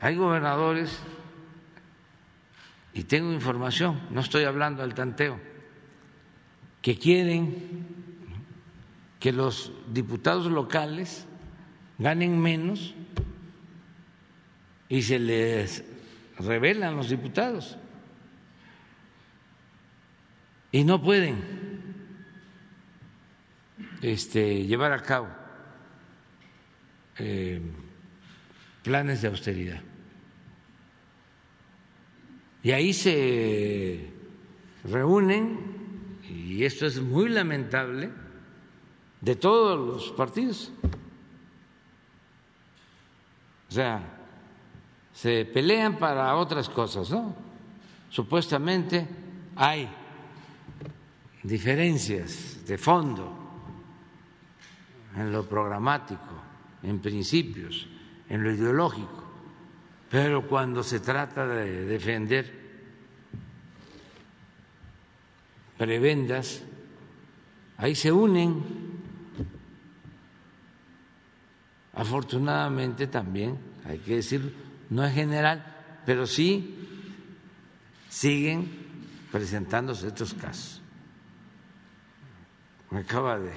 Hay gobernadores, y tengo información, no estoy hablando al tanteo, que quieren que los diputados locales ganen menos y se les rebelan los diputados y no pueden llevar a cabo planes de austeridad. Y ahí se reúnen, y esto es muy lamentable, de todos los partidos. O sea, se pelean para otras cosas, ¿no? Supuestamente hay diferencias de fondo en lo programático, en principios, en lo ideológico, pero cuando se trata de defender prebendas, ahí se unen. Afortunadamente también, hay que decirlo, no es general, pero sí siguen presentándose estos casos. Me acaba de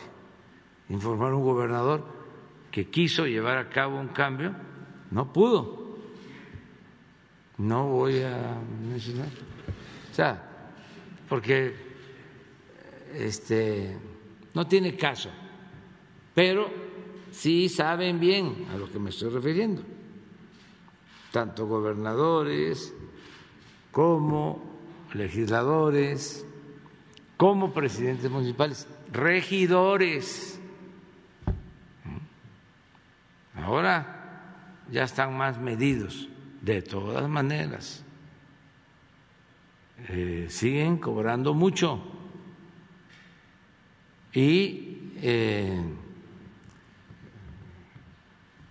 informar un gobernador que quiso llevar a cabo un cambio, no pudo, no voy a mencionar, o sea, porque no tiene caso, pero sí saben bien a lo que me estoy refiriendo, tanto gobernadores como legisladores, como presidentes municipales, regidores. Ahora ya están más medidos, de todas maneras, siguen cobrando mucho y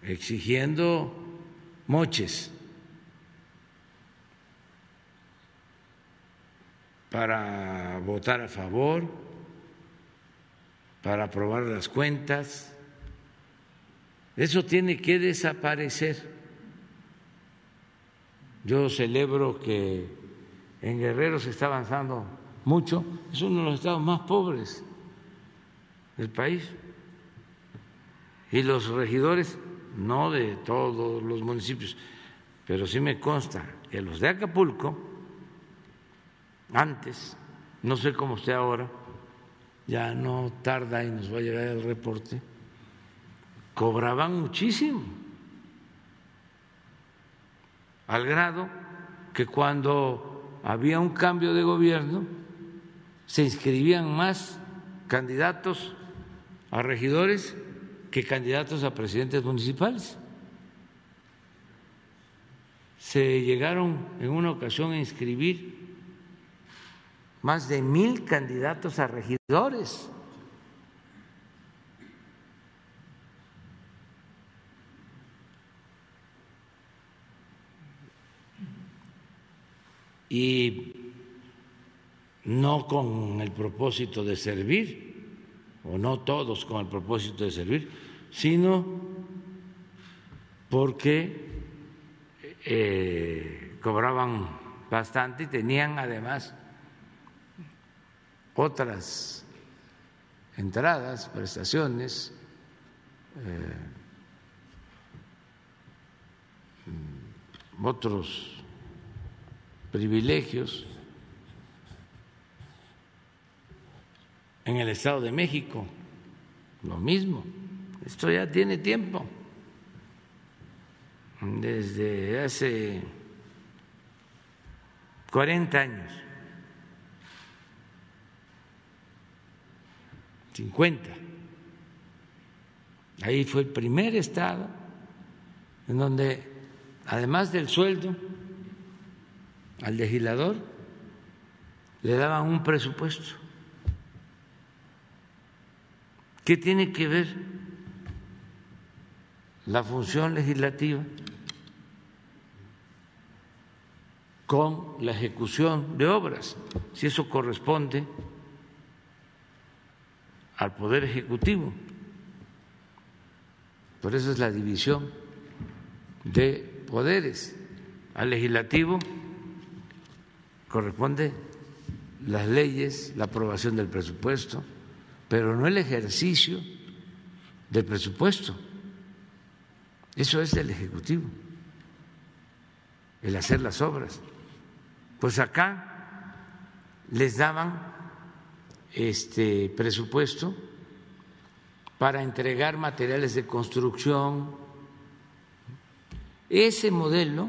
exigiendo moches para votar a favor, para aprobar las cuentas. Eso tiene que desaparecer. Yo celebro que en Guerrero se está avanzando mucho. Es uno de los estados más pobres del país. Y los regidores, no de todos los municipios, pero sí me consta que los de Acapulco, antes, no sé cómo esté ahora, ya no tarda y nos va a llegar el reporte, cobraban muchísimo, al grado que cuando había un cambio de gobierno se inscribían más candidatos a regidores que candidatos a presidentes municipales. Se llegaron en una ocasión a inscribir más de 1,000 candidatos a regidores. Y no con el propósito de servir, o no todos con el propósito de servir, sino porque cobraban bastante y tenían además otras entradas, prestaciones, otros privilegios. En el Estado de México, lo mismo. Esto ya tiene tiempo, desde hace 40 años, 50. Ahí fue el primer estado en donde, además del sueldo, al legislador le daban un presupuesto. ¿Qué tiene que ver la función legislativa con la ejecución de obras? Si eso corresponde al Poder Ejecutivo. Por eso es la división de poderes. Al legislativo corresponde las leyes, la aprobación del presupuesto, pero no el ejercicio del presupuesto. Eso es del Ejecutivo, el hacer las obras. Pues acá les daban este presupuesto para entregar materiales de construcción. Ese modelo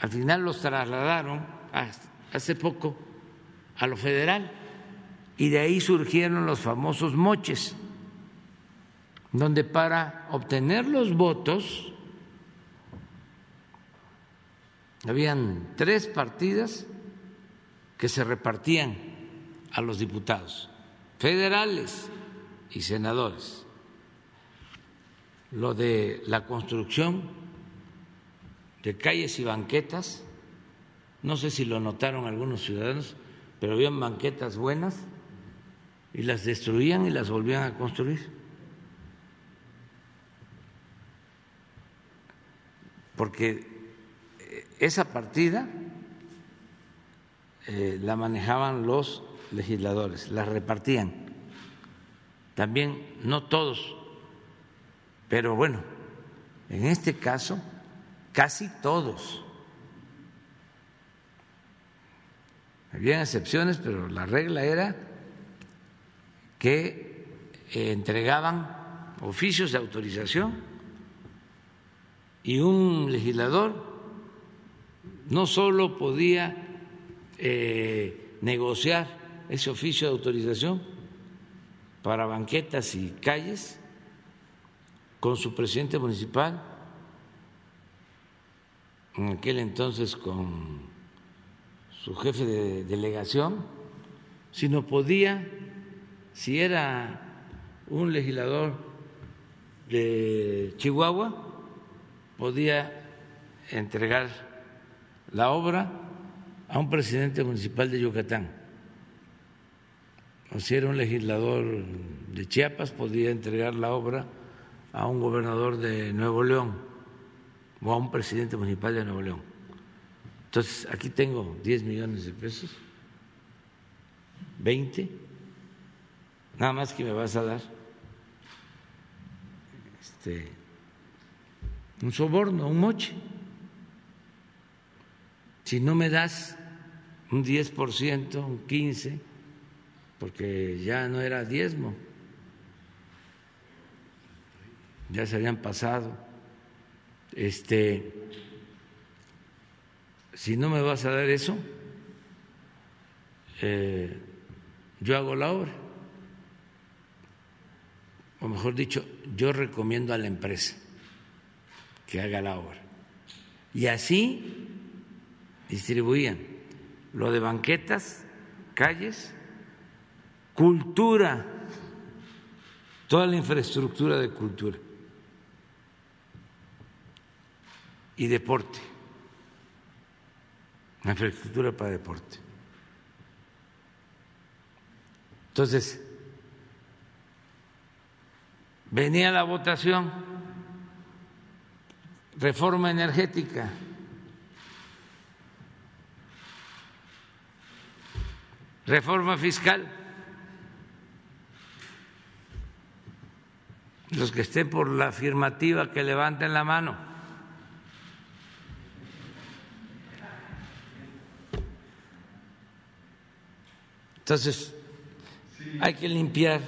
al final los trasladaron hace poco a lo federal, y de ahí surgieron los famosos moches, donde para obtener los votos habían 3 partidas que se repartían a los diputados federales y senadores. Lo de la construcción de calles y banquetas, no sé si lo notaron algunos ciudadanos, pero habían banquetas buenas y las destruían y las volvían a construir, porque esa partida la manejaban los legisladores, las repartían. También no todos, pero bueno, en este caso casi todos. Habían excepciones, pero la regla era que entregaban oficios de autorización y un legislador no solo podía negociar ese oficio de autorización para banquetas y calles con su presidente municipal, en aquel entonces con su jefe de delegación, sino podía, si era un legislador de Chihuahua, podía entregar la obra a un presidente municipal de Yucatán, o si era un legislador de Chiapas, podía entregar la obra a un gobernador de Nuevo León o a un presidente municipal de Nuevo León. Entonces, aquí tengo 10 millones de pesos, 20, nada más que me vas a dar un soborno, un moche. Si no me das un 10%, un 15%, porque ya no era diezmo, ya se habían pasado. Si no me vas a dar eso, yo hago la obra, o mejor dicho, yo recomiendo a la empresa que haga la obra. Y así distribuían lo de banquetas, calles, cultura, toda la infraestructura de cultura y deporte, la infraestructura para deporte. Entonces, venía la votación, reforma energética, reforma fiscal. Los que estén por la afirmativa, que levanten la mano. Entonces, hay que limpiar.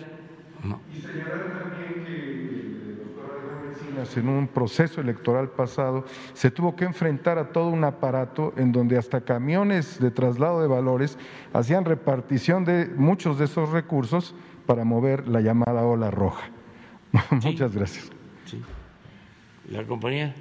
No. Y señalar también que el doctor Alejandro Encinas, en un proceso electoral pasado, se tuvo que enfrentar a todo un aparato en donde hasta camiones de traslado de valores hacían repartición de muchos de esos recursos para mover la llamada ola roja. Sí. Muchas gracias. Sí. ¿La compañía?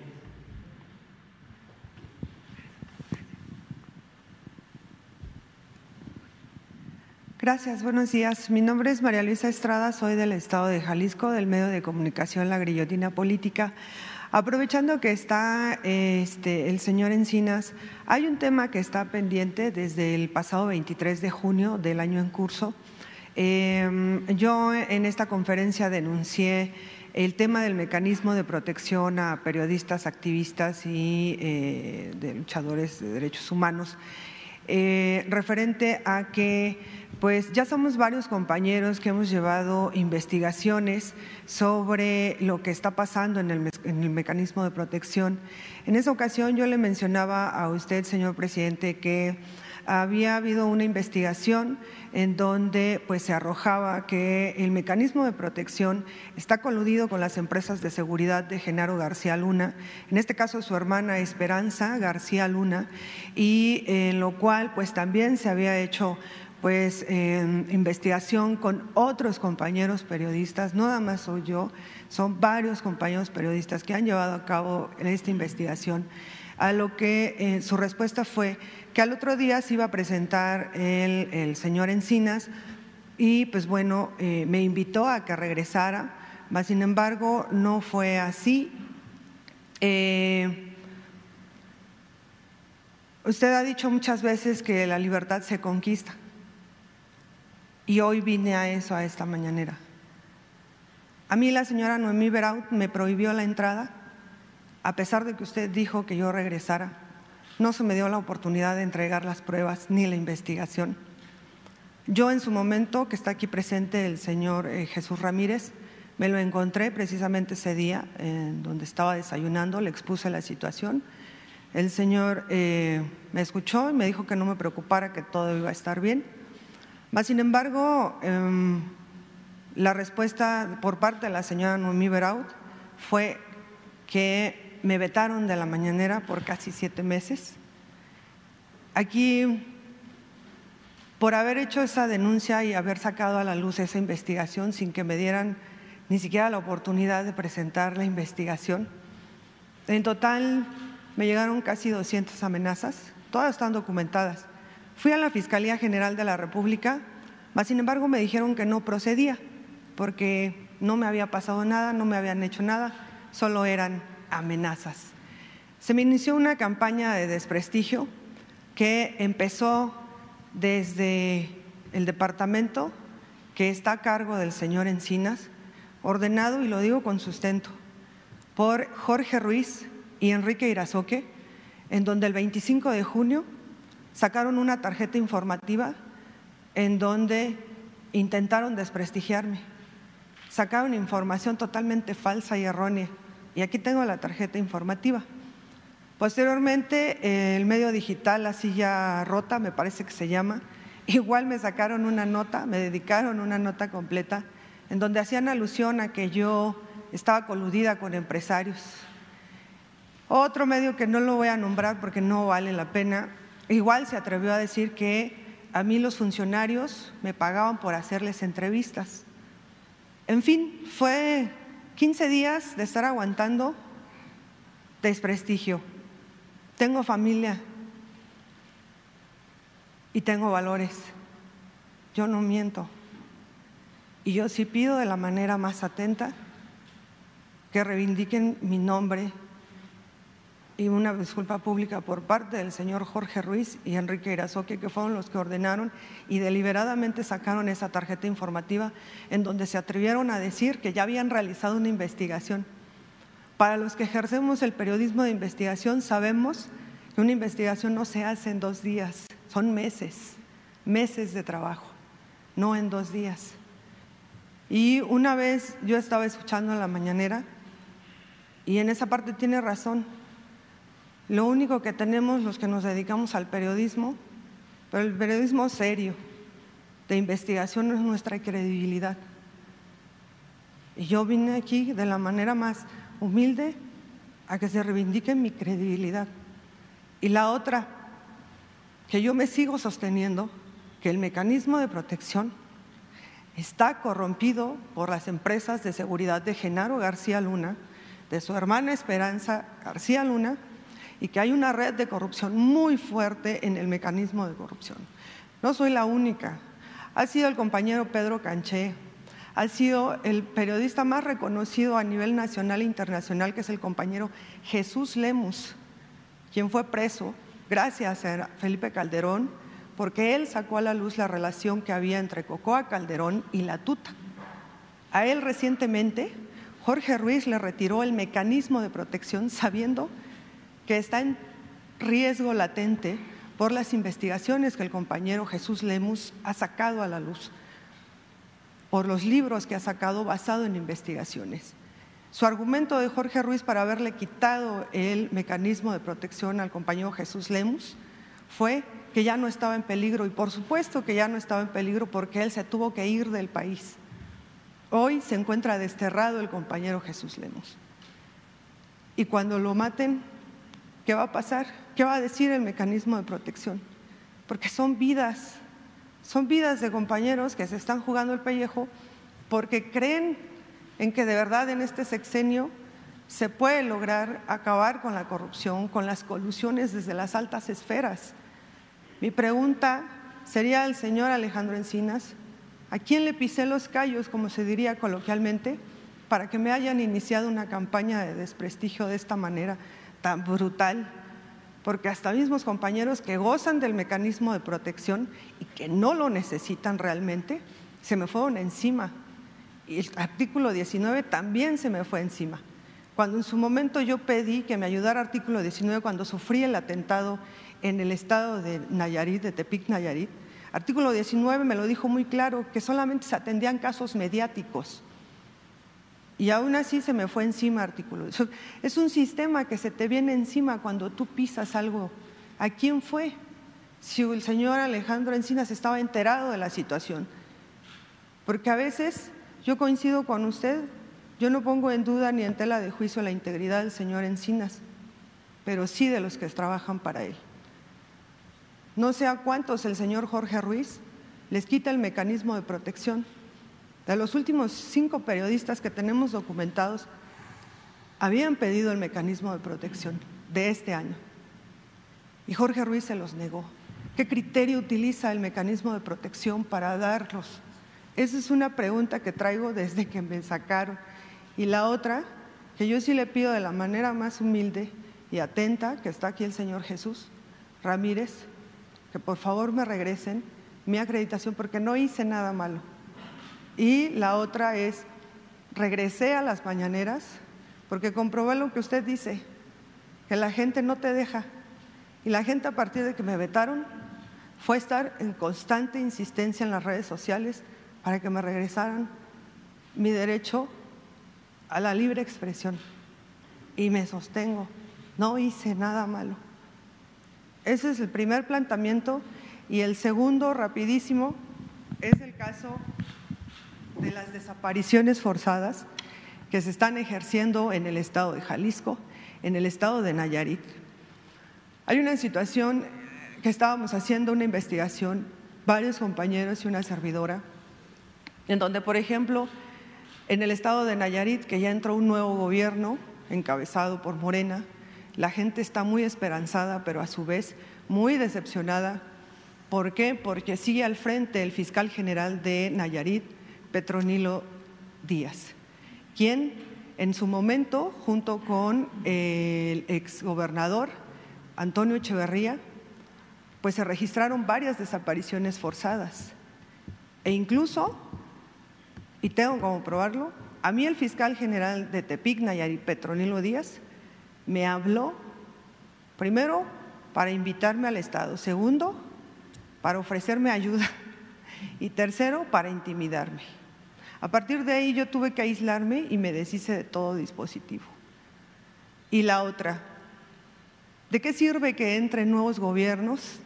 Gracias, buenos días. Mi nombre es María Luisa Estrada, soy del Estado de Jalisco, del medio de comunicación La Grillotina Política. Aprovechando que está el señor Encinas, hay un tema que está pendiente desde el pasado 23 de junio del año en curso. Yo en esta conferencia denuncié el tema del mecanismo de protección a periodistas, activistas y de luchadores de derechos humanos, referente a que pues ya somos varios compañeros que hemos llevado investigaciones sobre lo que está pasando en el mecanismo de protección. En esa ocasión yo le mencionaba a usted, señor presidente, que había habido una investigación en donde pues se arrojaba que el mecanismo de protección está coludido con las empresas de seguridad de Genaro García Luna, en este caso su hermana Esperanza García Luna, y en lo cual pues también se había hecho pues investigación con otros compañeros periodistas, no nada más soy yo, son varios compañeros periodistas que han llevado a cabo esta investigación, a lo que su respuesta fue que al otro día se iba a presentar el señor Encinas y pues bueno, me invitó a que regresara, mas sin embargo no fue así. Usted ha dicho muchas veces que la libertad se conquista y hoy vine a eso, a esta mañanera. A mí la señora Noemí Beraud me prohibió la entrada, a pesar de que usted dijo que yo regresara. No se me dio la oportunidad de entregar las pruebas ni la investigación. Yo en su momento, que está aquí presente el señor Jesús Ramírez, me lo encontré precisamente ese día donde estaba desayunando, le expuse la situación. El señor me escuchó y me dijo que no me preocupara, que todo iba a estar bien. Mas, sin embargo, la respuesta por parte de la señora Noemí Beraud fue que me vetaron de la mañanera por casi 7 meses. Aquí, por haber hecho esa denuncia y haber sacado a la luz esa investigación sin que me dieran ni siquiera la oportunidad de presentar la investigación, en total me llegaron casi 200 amenazas, todas están documentadas. Fui a la Fiscalía General de la República, mas sin embargo me dijeron que no procedía porque no me había pasado nada, no me habían hecho nada, solo eran amenazas. Se me inició una campaña de desprestigio que empezó desde el departamento que está a cargo del señor Encinas, ordenado, y lo digo con sustento, por Jorge Ruiz y Enrique Irazoque, en donde el 25 de junio sacaron una tarjeta informativa en donde intentaron desprestigiarme, sacaron información totalmente falsa y errónea Y aquí tengo la tarjeta informativa. Posteriormente, el medio digital La Silla Rota, me parece que se llama, igual me sacaron una nota, me dedicaron una nota completa en donde hacían alusión a que yo estaba coludida con empresarios. Otro medio que no lo voy a nombrar porque no vale la pena, igual se atrevió a decir que a mí los funcionarios me pagaban por hacerles entrevistas. En fin, fue 15 días de estar aguantando desprestigio. Tengo familia y tengo valores. Yo no miento. Y yo sí pido de la manera más atenta que reivindiquen mi nombre y una disculpa pública por parte del señor Jorge Ruiz y Enrique Irazoque, que fueron los que ordenaron y deliberadamente sacaron esa tarjeta informativa en donde se atrevieron a decir que ya habían realizado una investigación. Para los que ejercemos el periodismo de investigación sabemos que una investigación no se hace en 2 días, son meses de trabajo, no en 2 días. Y una vez yo estaba escuchando en la mañanera y en esa parte tiene razón. Lo único que tenemos los que nos dedicamos al periodismo, pero el periodismo serio de investigación, es nuestra credibilidad. Y yo vine aquí de la manera más humilde a que se reivindique mi credibilidad. Y la otra, que yo me sigo sosteniendo, que el mecanismo de protección está corrompido por las empresas de seguridad de Genaro García Luna, de su hermana Esperanza García Luna, y que hay una red de corrupción muy fuerte en el mecanismo de corrupción. No soy la única. Ha sido el compañero Pedro Canché, ha sido el periodista más reconocido a nivel nacional e internacional, que es el compañero Jesús Lemus, quien fue preso gracias a Felipe Calderón, porque él sacó a la luz la relación que había entre Cocoa Calderón y La Tuta. A él recientemente Jorge Ruiz le retiró el mecanismo de protección sabiendo que está en riesgo latente por las investigaciones que el compañero Jesús Lemus ha sacado a la luz, por los libros que ha sacado basado en investigaciones. Su argumento de Jorge Ruiz para haberle quitado el mecanismo de protección al compañero Jesús Lemus fue que ya no estaba en peligro, y por supuesto que ya no estaba en peligro porque él se tuvo que ir del país. Hoy se encuentra desterrado el compañero Jesús Lemus. Y cuando lo maten, ¿qué va a pasar? ¿Qué va a decir el mecanismo de protección? Porque son vidas de compañeros que se están jugando el pellejo porque creen en que de verdad en este sexenio se puede lograr acabar con la corrupción, con las colusiones desde las altas esferas. Mi pregunta sería al señor Alejandro Encinas, ¿a quién le pisé los callos, como se diría coloquialmente, para que me hayan iniciado una campaña de desprestigio de esta manera tan brutal? Porque hasta mismos compañeros que gozan del mecanismo de protección y que no lo necesitan realmente, se me fueron encima. Y el artículo 19 también se me fue encima. Cuando en su momento yo pedí que me ayudara artículo 19 cuando sufrí el atentado en el estado de Nayarit, de Tepic, Nayarit, artículo 19 me lo dijo muy claro, que solamente se atendían casos mediáticos. Y aún así se me fue encima artículo. Es un sistema que se te viene encima cuando tú pisas algo. ¿A quién fue? Si el señor Alejandro Encinas estaba enterado de la situación. Porque a veces yo coincido con usted, yo no pongo en duda ni en tela de juicio la integridad del señor Encinas, pero sí de los que trabajan para él. No sé a cuántos el señor Jorge Ruiz les quita el mecanismo de protección. De los últimos 5 periodistas que tenemos documentados, habían pedido el mecanismo de protección de este año y Jorge Ruiz se los negó. ¿Qué criterio utiliza el mecanismo de protección para darlos? Esa es una pregunta que traigo desde que me sacaron. Y la otra, que yo sí le pido de la manera más humilde y atenta, que está aquí el señor Jesús Ramírez, que por favor me regresen mi acreditación porque no hice nada malo. Y la otra es, regresé a las mañaneras porque comprobé lo que usted dice, que la gente no te deja. Y la gente, a partir de que me vetaron, fue estar en constante insistencia en las redes sociales para que me regresaran mi derecho a la libre expresión. y me sostengo. No hice nada malo. Ese es el primer planteamiento. Y el segundo, rapidísimo, es el caso de las desapariciones forzadas que se están ejerciendo en el estado de Jalisco, en el estado de Nayarit. Hay una situación que estábamos haciendo una investigación, varios compañeros y una servidora, en donde, por ejemplo, en el estado de Nayarit, que ya entró un nuevo gobierno encabezado por Morena, la gente está muy esperanzada, pero a su vez muy decepcionada. ¿Por qué? Porque sigue al frente el fiscal general de Nayarit, Petronilo Díaz, quien en su momento, junto con el exgobernador Antonio Echeverría, pues se registraron varias desapariciones forzadas. E incluso, y tengo como probarlo, a mí el fiscal general de Tepic, Nayarit, Petronilo Díaz, me habló, primero, para invitarme al estado, segundo, para ofrecerme ayuda y tercero, para intimidarme. A partir de ahí yo tuve que aislarme y me deshice de todo dispositivo. Y la otra, ¿de qué sirve que entren nuevos gobiernos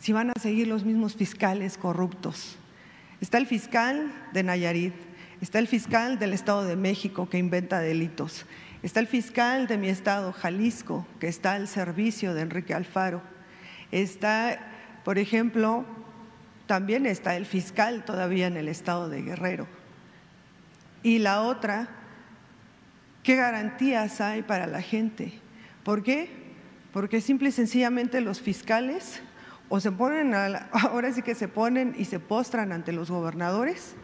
si van a seguir los mismos fiscales corruptos? Está el fiscal de Nayarit, está el fiscal del Estado de México que inventa delitos, está el fiscal de mi estado, Jalisco, que está al servicio de Enrique Alfaro, está, por ejemplo, también está el fiscal todavía en el estado de Guerrero. Y la otra, ¿qué garantías hay para la gente? ¿Por qué? Porque simple y sencillamente los fiscales o se ponen, ahora sí que se ponen y se postran ante los gobernadores,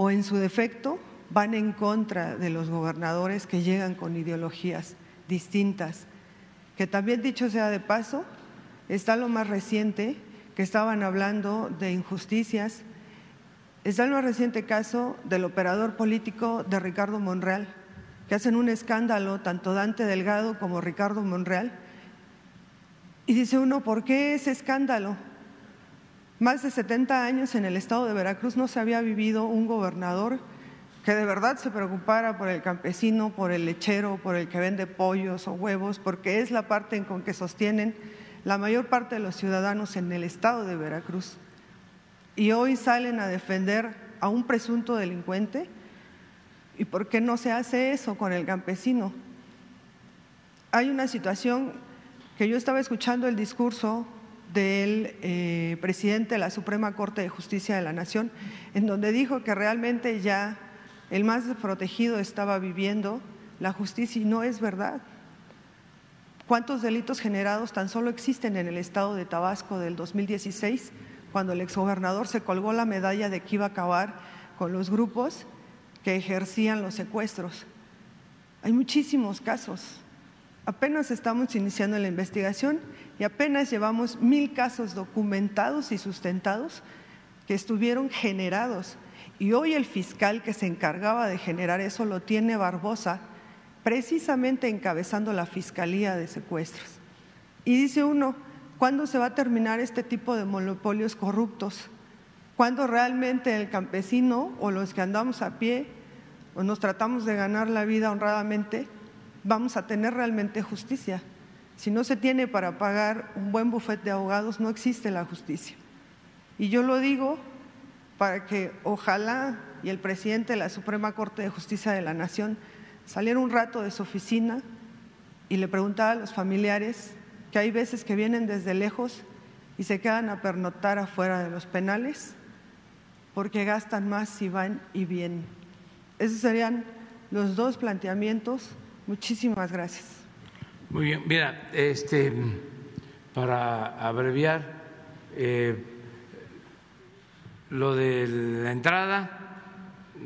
o en su defecto van en contra de los gobernadores que llegan con ideologías distintas. Que también, dicho sea de paso, está lo más reciente, que estaban hablando de injusticias, está el más reciente caso del operador político de Ricardo Monreal, que hacen un escándalo, tanto Dante Delgado como Ricardo Monreal, y dice uno, ¿por qué ese escándalo? Más de 70 años en el estado de Veracruz no se había vivido un gobernador que de verdad se preocupara por el campesino, por el lechero, por el que vende pollos o huevos, porque es la parte en con que sostienen la mayor parte de los ciudadanos en el estado de Veracruz. Y hoy salen a defender a un presunto delincuente. ¿Y por qué no se hace eso con el campesino? Hay una situación que yo estaba escuchando el discurso del presidente de la Suprema Corte de Justicia de la Nación, en donde dijo que realmente ya el más desprotegido estaba viviendo la justicia, y no es verdad. ¿Cuántos delitos generados tan solo existen en el estado de Tabasco del 2016, cuando el exgobernador se colgó la medalla de que iba a acabar con los grupos que ejercían los secuestros? Hay muchísimos casos. Apenas estamos iniciando la investigación y apenas llevamos 1000 casos documentados y sustentados que estuvieron generados. Y hoy el fiscal que se encargaba de generar eso lo tiene Barbosa, precisamente encabezando la Fiscalía de Secuestros. Y dice uno, ¿cuándo se va a terminar este tipo de monopolios corruptos? ¿Cuándo realmente el campesino o los que andamos a pie o nos tratamos de ganar la vida honradamente vamos a tener realmente justicia? Si no se tiene para pagar un buen bufete de abogados, no existe la justicia. Y yo lo digo para que ojalá y el presidente de la Suprema Corte de Justicia de la Nación saliera un rato de su oficina y le preguntara a los familiares, que hay veces que vienen desde lejos y se quedan a pernoctar afuera de los penales porque gastan más si van y vienen. Esos serían los dos planteamientos. Muchísimas gracias. Muy bien, mira, para abreviar, lo de la entrada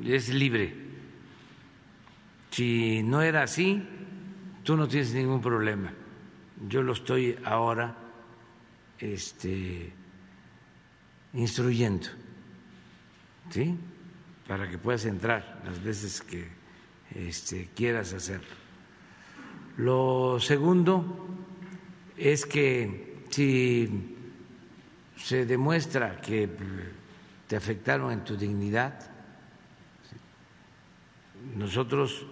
es libre. Si no era así, tú no tienes ningún problema. Yo lo estoy ahora instruyendo, ¿sí?, para que puedas entrar las veces que quieras hacerlo. Lo segundo es que si se demuestra que te afectaron en tu dignidad, nosotros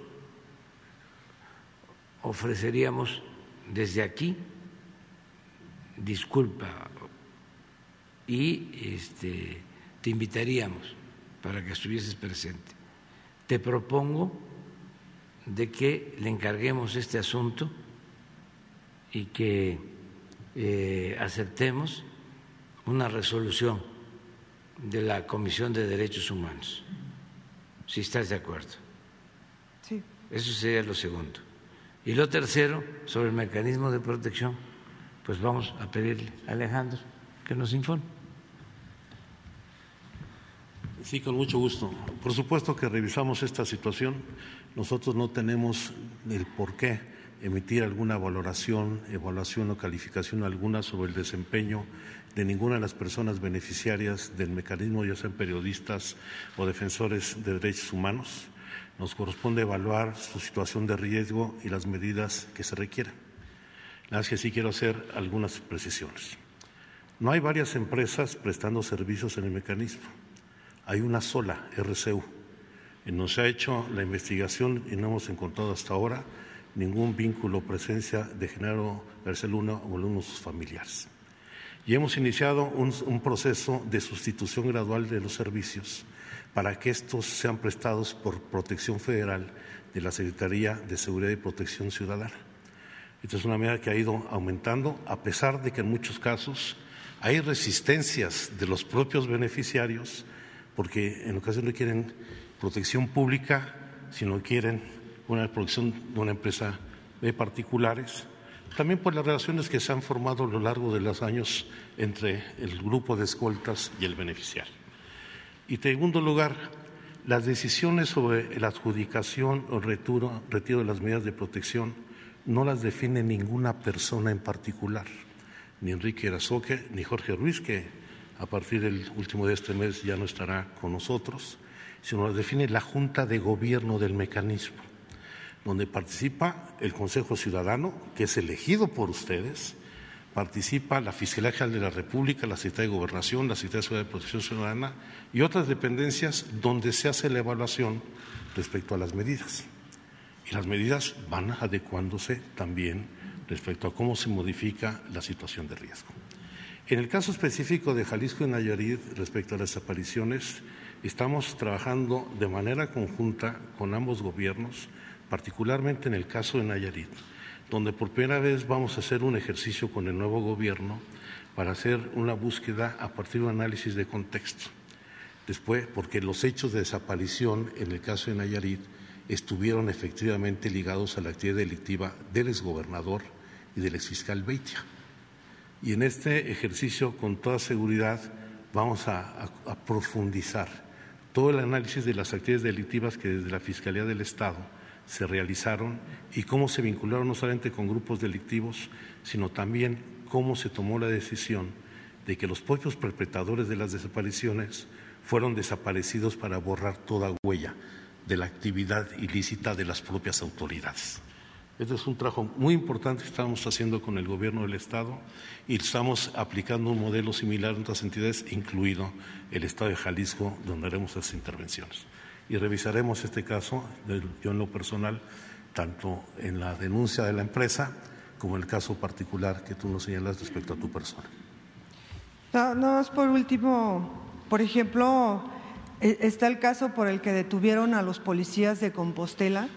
ofreceríamos desde aquí disculpa y te invitaríamos para que estuvieses presente. Te propongo de que le encarguemos este asunto y que aceptemos una resolución de la Comisión de Derechos Humanos, si estás de acuerdo. Sí. Eso sería lo segundo. Y lo tercero, sobre el mecanismo de protección, pues vamos a pedirle a Alejandro que nos informe. Sí, con mucho gusto. Por supuesto que revisamos esta situación. Nosotros no tenemos el por qué emitir alguna valoración, evaluación o calificación alguna sobre el desempeño de ninguna de las personas beneficiarias del mecanismo, ya sean periodistas o defensores de derechos humanos. Nos corresponde evaluar su situación de riesgo y las medidas que se requieran. Las que sí quiero hacer algunas precisiones. No hay varias empresas prestando servicios en el mecanismo. Hay una sola, RCU, en donde se ha hecho la investigación y no hemos encontrado hasta ahora ningún vínculo o presencia de Genaro García Luna o algunos de sus familiares. Y hemos iniciado un proceso de sustitución gradual de los servicios para que estos sean prestados por protección federal de la Secretaría de Seguridad y Protección Ciudadana. Esta es una medida que ha ido aumentando, a pesar de que en muchos casos hay resistencias de los propios beneficiarios, porque en ocasiones no quieren protección pública, sino quieren una protección de una empresa de particulares. También por las relaciones que se han formado a lo largo de los años entre el grupo de escoltas y el beneficiario. Y en segundo lugar, las decisiones sobre la adjudicación o retiro de las medidas de protección no las define ninguna persona en particular, ni Enrique Irazoque, ni Jorge Ruiz, que a partir del último de este mes ya no estará con nosotros, sino las define la Junta de Gobierno del mecanismo, donde participa el Consejo Ciudadano, que es elegido por ustedes, participa la Fiscalía General de la República, la Secretaría de Gobernación, la Secretaría de Seguridad y Protección Ciudadana y otras dependencias donde se hace la evaluación respecto a las medidas. Y las medidas van adecuándose también respecto a cómo se modifica la situación de riesgo. En el caso específico de Jalisco y Nayarit, respecto a las desapariciones, estamos trabajando de manera conjunta con ambos gobiernos, particularmente en el caso de Nayarit, donde por primera vez vamos a hacer un ejercicio con el nuevo gobierno para hacer una búsqueda a partir de un análisis de contexto. Después, porque los hechos de desaparición en el caso de Nayarit estuvieron efectivamente ligados a la actividad delictiva del exgobernador y del exfiscal Beitia. Y en este ejercicio, con toda seguridad, vamos a profundizar todo el análisis de las actividades delictivas que desde la Fiscalía del Estado se realizaron y cómo se vincularon no solamente con grupos delictivos, sino también cómo se tomó la decisión de que los propios perpetradores de las desapariciones fueron desaparecidos para borrar toda huella de la actividad ilícita de las propias autoridades. Este es un trabajo muy importante que estamos haciendo con el Gobierno del Estado y estamos aplicando un modelo similar en otras entidades, incluido el Estado de Jalisco, donde haremos esas intervenciones. Y revisaremos este caso, yo en lo personal, tanto en la denuncia de la empresa como en el caso particular que tú nos señalas respecto a tu persona. No, por último, por ejemplo, está el caso por el que detuvieron a los policías de Compostela,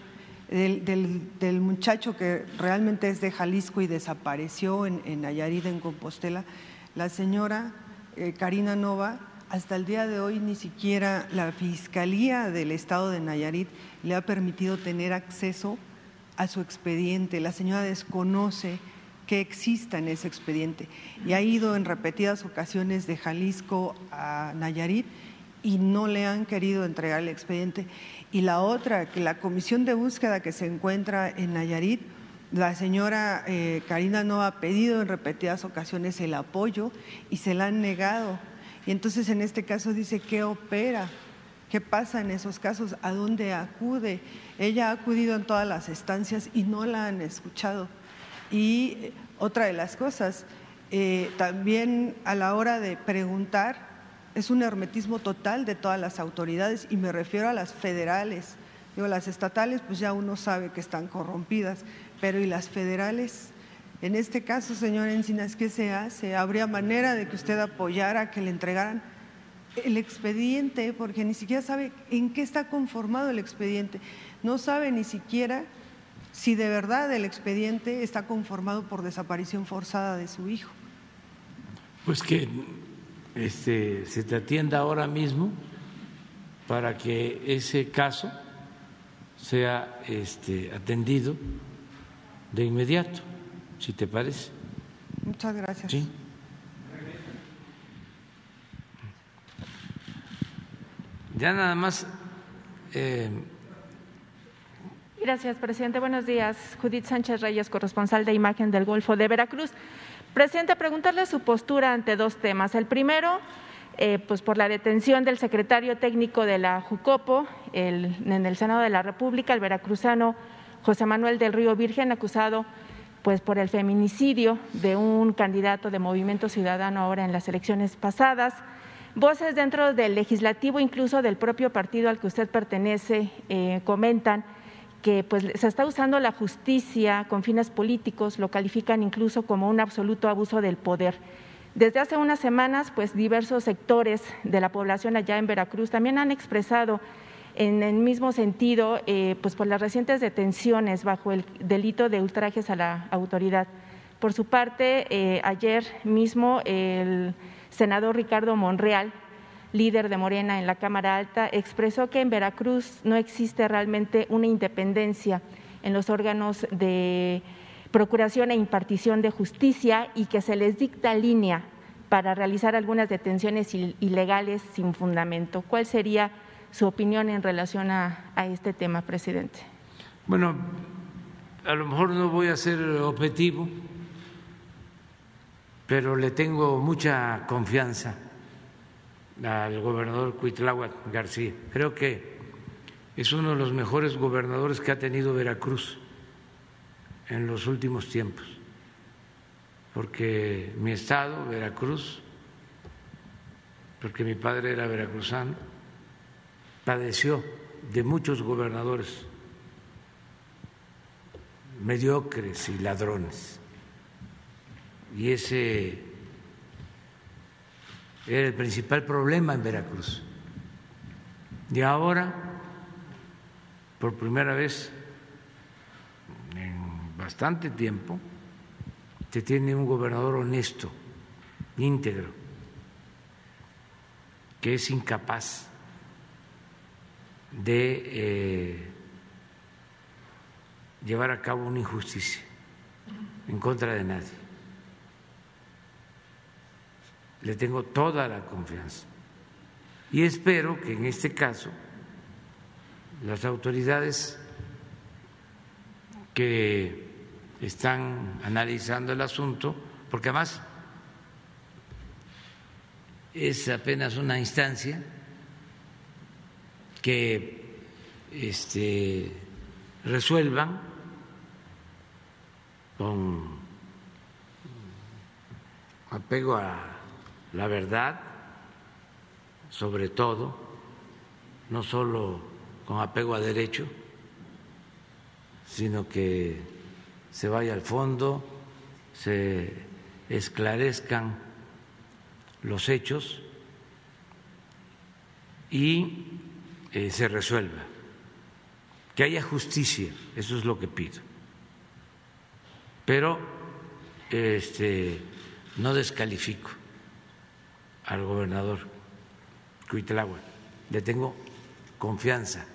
del muchacho que realmente es de Jalisco y desapareció en Nayarit, en Compostela. La señora Karina Nova, hasta el día de hoy ni siquiera la Fiscalía del Estado de Nayarit le ha permitido tener acceso a su expediente. La señora desconoce que exista en ese expediente y ha ido en repetidas ocasiones de Jalisco a Nayarit y no le han querido entregar el expediente. Y la otra, que la comisión de búsqueda que se encuentra en Nayarit, la señora Karina Nova ha pedido en repetidas ocasiones el apoyo y se la han negado. Y entonces en este caso dice, ¿qué opera? ¿Qué pasa en esos casos? ¿A dónde acude? Ella ha acudido en todas las estancias y no la han escuchado. Y otra de las cosas, también a la hora de preguntar, es un hermetismo total de todas las autoridades y me refiero a las federales, Digo, las estatales pues ya uno sabe que están corrompidas, pero ¿y las federales? En este caso, señor Encinas, ¿qué se hace? ¿Habría manera de que usted apoyara que le entregaran el expediente? Porque ni siquiera sabe en qué está conformado el expediente. No sabe ni siquiera si de verdad el expediente está conformado por desaparición forzada de su hijo. Pues que se te atienda ahora mismo para que ese caso sea atendido de inmediato, si te parece. Muchas gracias. ¿Sí? Ya nada más. Gracias, presidente. Buenos días. Judith Sánchez Reyes, corresponsal de Imagen del Golfo de Veracruz. Presidente, preguntarle su postura ante dos temas. El primero, pues por la detención del secretario técnico de la Jucopo en el Senado de la República, el veracruzano José Manuel del Río Virgen, acusado pues por el feminicidio de un candidato de Movimiento Ciudadano ahora en las elecciones pasadas. Voces dentro del legislativo, incluso del propio partido al que usted pertenece, comentan que pues se está usando la justicia con fines políticos, lo califican incluso como un absoluto abuso del poder. Desde hace unas semanas, pues diversos sectores de la población allá en Veracruz también han expresado en el mismo sentido, pues por las recientes detenciones bajo el delito de ultrajes a la autoridad. Por su parte, ayer mismo el senador Ricardo Monreal, líder de Morena en la Cámara Alta, expresó que en Veracruz no existe realmente una independencia en los órganos de procuración e impartición de justicia y que se les dicta línea para realizar algunas detenciones ilegales sin fundamento. ¿Cuál sería su opinión en relación a este tema, presidente? Bueno, a lo mejor no voy a ser objetivo, pero le tengo mucha confianza al gobernador Cuitláhuac García. Creo que es uno de los mejores gobernadores que ha tenido Veracruz en los últimos tiempos, porque mi estado, Veracruz, porque mi padre era veracruzano, padeció de muchos gobernadores mediocres y ladrones, y ese era el principal problema en Veracruz. Y ahora, por primera vez en bastante tiempo, se tiene un gobernador honesto, íntegro, que es incapaz de llevar a cabo una injusticia en contra de nadie. Le tengo toda la confianza y espero que en este caso las autoridades que están analizando el asunto, porque además es apenas una instancia que resuelvan con apego a la verdad, sobre todo, no solo con apego a derecho, sino que se vaya al fondo, se esclarezcan los hechos y se resuelva, que haya justicia, eso es lo que pido. Pero no descalifico al gobernador Cuitláhuac, le tengo confianza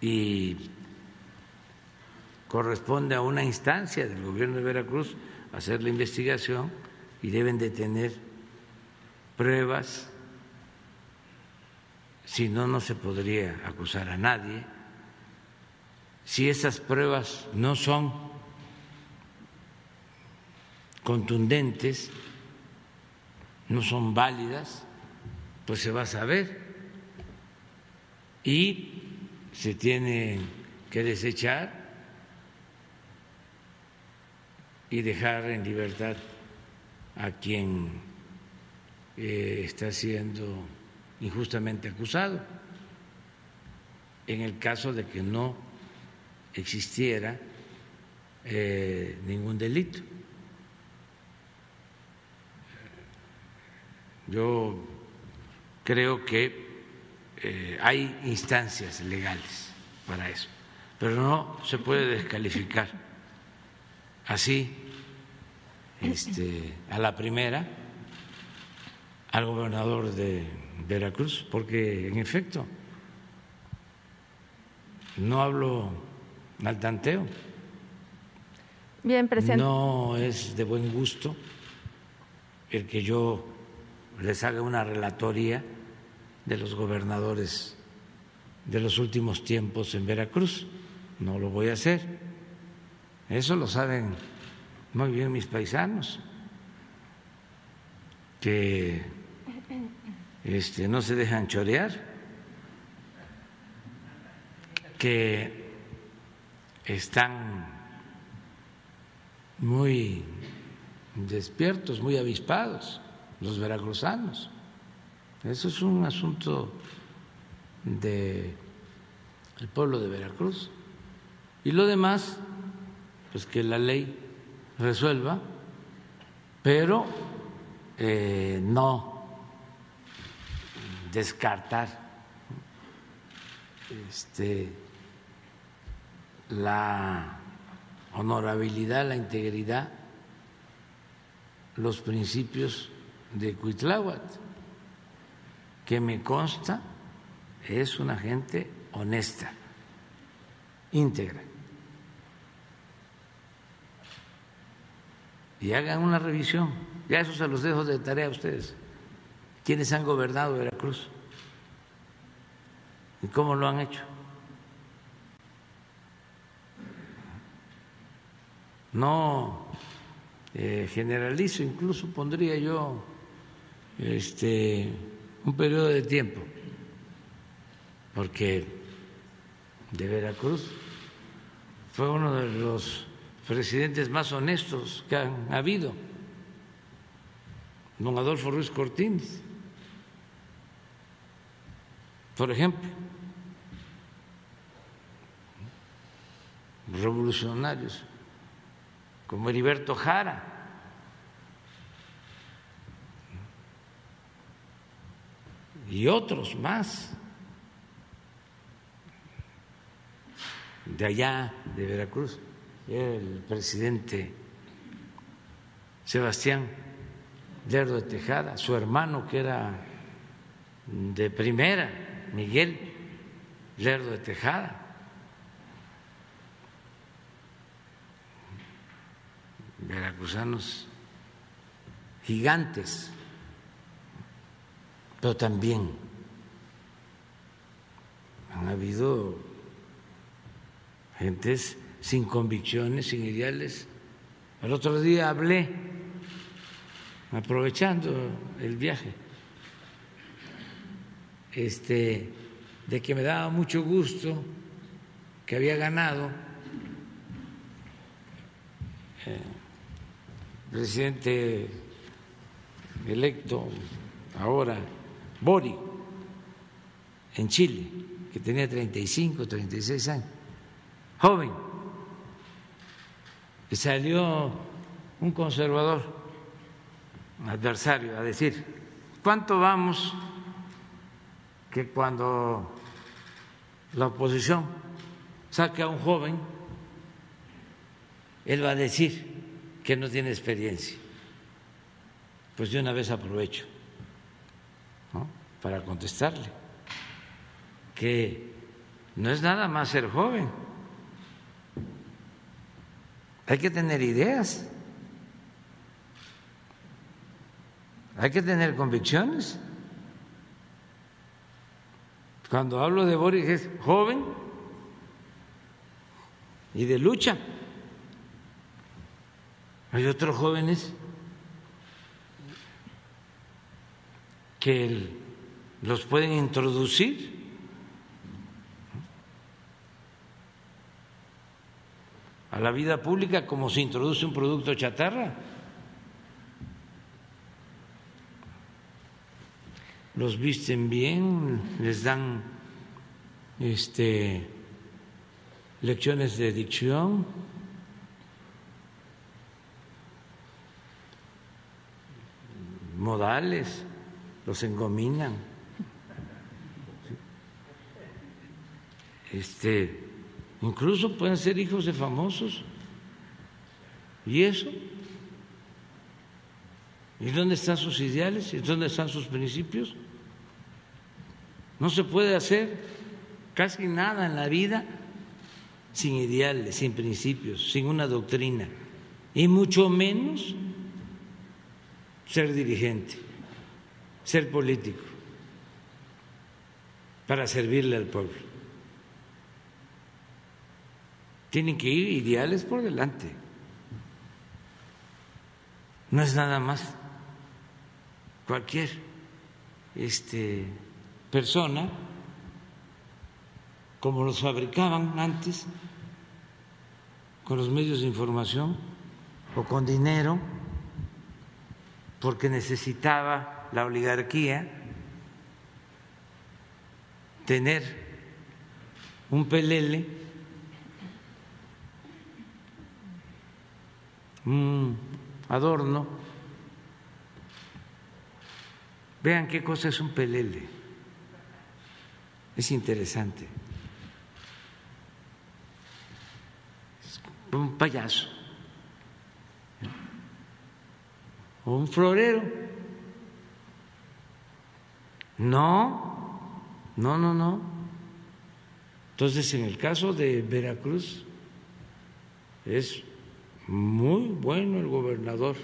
y corresponde a una instancia del gobierno de Veracruz hacer la investigación y deben de tener pruebas, si no, no se podría acusar a nadie. Si esas pruebas no son contundentes, no son válidas, pues se va a saber y se tiene que desechar y dejar en libertad a quien está siendo injustamente acusado. en el caso de que no existiera ningún delito. Yo creo que hay instancias legales para eso, pero no se puede descalificar así a la primera al gobernador de Veracruz, porque en efecto no hablo al tanteo. Bien, presidente. No es de buen gusto el que yo les haga una relatoría de los gobernadores de los últimos tiempos en Veracruz. No lo voy a hacer. Eso lo saben muy bien mis paisanos, que no se dejan chorear, que están muy despiertos, muy avispados los veracruzanos. Eso es un asunto del pueblo de Veracruz. Y lo demás, pues que la ley resuelva, pero no descartar la honorabilidad, la integridad, los principios de Cuitláhuac, que me consta es una gente honesta, íntegra. Y hagan una revisión, ya eso se los dejo de tarea a ustedes, quienes han gobernado Veracruz y cómo lo han hecho. No generalizo, incluso pondría yo un periodo de tiempo, porque de Veracruz fue uno de los presidentes más honestos que han habido, don Adolfo Ruiz Cortines, por ejemplo, revolucionarios como Heriberto Jara, y otros más de allá de Veracruz, el presidente Sebastián Lerdo de Tejada, su hermano que era de primera, Miguel Lerdo de Tejada, veracruzanos gigantes, pero también han habido gentes sin convicciones, sin ideales. El otro día hablé, aprovechando el viaje, de que me daba mucho gusto que había ganado el presidente electo ahora, Bori, en Chile, que tenía 35, 36 años, joven, y salió un conservador, un adversario, a decir: ¿cuánto vamos que cuando la oposición saque a un joven, él va a decir que no tiene experiencia? Pues de una vez aprovecho, ¿no?, para contestarle que no es nada más ser joven, hay que tener ideas, hay que tener convicciones. Cuando hablo de Boris es joven y de lucha. Hay otros jóvenes que los pueden introducir a la vida pública como se introduce un producto chatarra. Los visten bien, les dan lecciones de dicción, modales, los engominan. Incluso pueden ser hijos de famosos. ¿Y eso? ¿Y dónde están sus ideales? ¿Y dónde están sus principios? No se puede hacer casi nada en la vida sin ideales, sin principios, sin una doctrina, y mucho menos ser dirigente, ser político, para servirle al pueblo. Tienen que ir ideales por delante. No es nada más cualquier persona, como los fabricaban antes, con los medios de información o con dinero, porque necesitaba la oligarquía tener un pelele, un adorno. Vean qué cosa es un pelele, es interesante, es un payaso o un florero. No. Entonces, en el caso de Veracruz es muy bueno el gobernador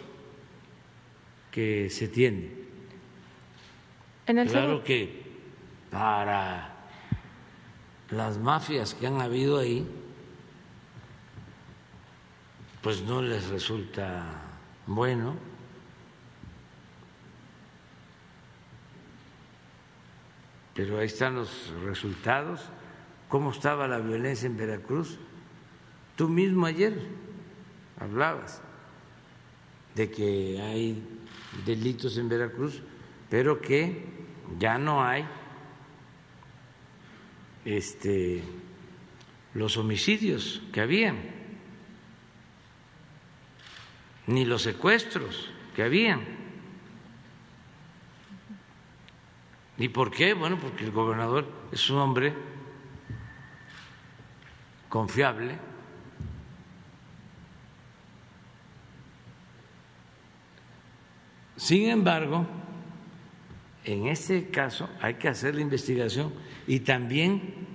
que se tiene. Claro que para las mafias que han habido ahí, pues no les resulta bueno. Pero ahí están los resultados. ¿Cómo estaba la violencia en Veracruz? Tú mismo ayer hablabas de que hay delitos en Veracruz, pero que ya no hay los homicidios que habían, ni los secuestros que habían. ¿Y por qué? Bueno, porque el gobernador es un hombre confiable, sin embargo, en este caso hay que hacer la investigación y también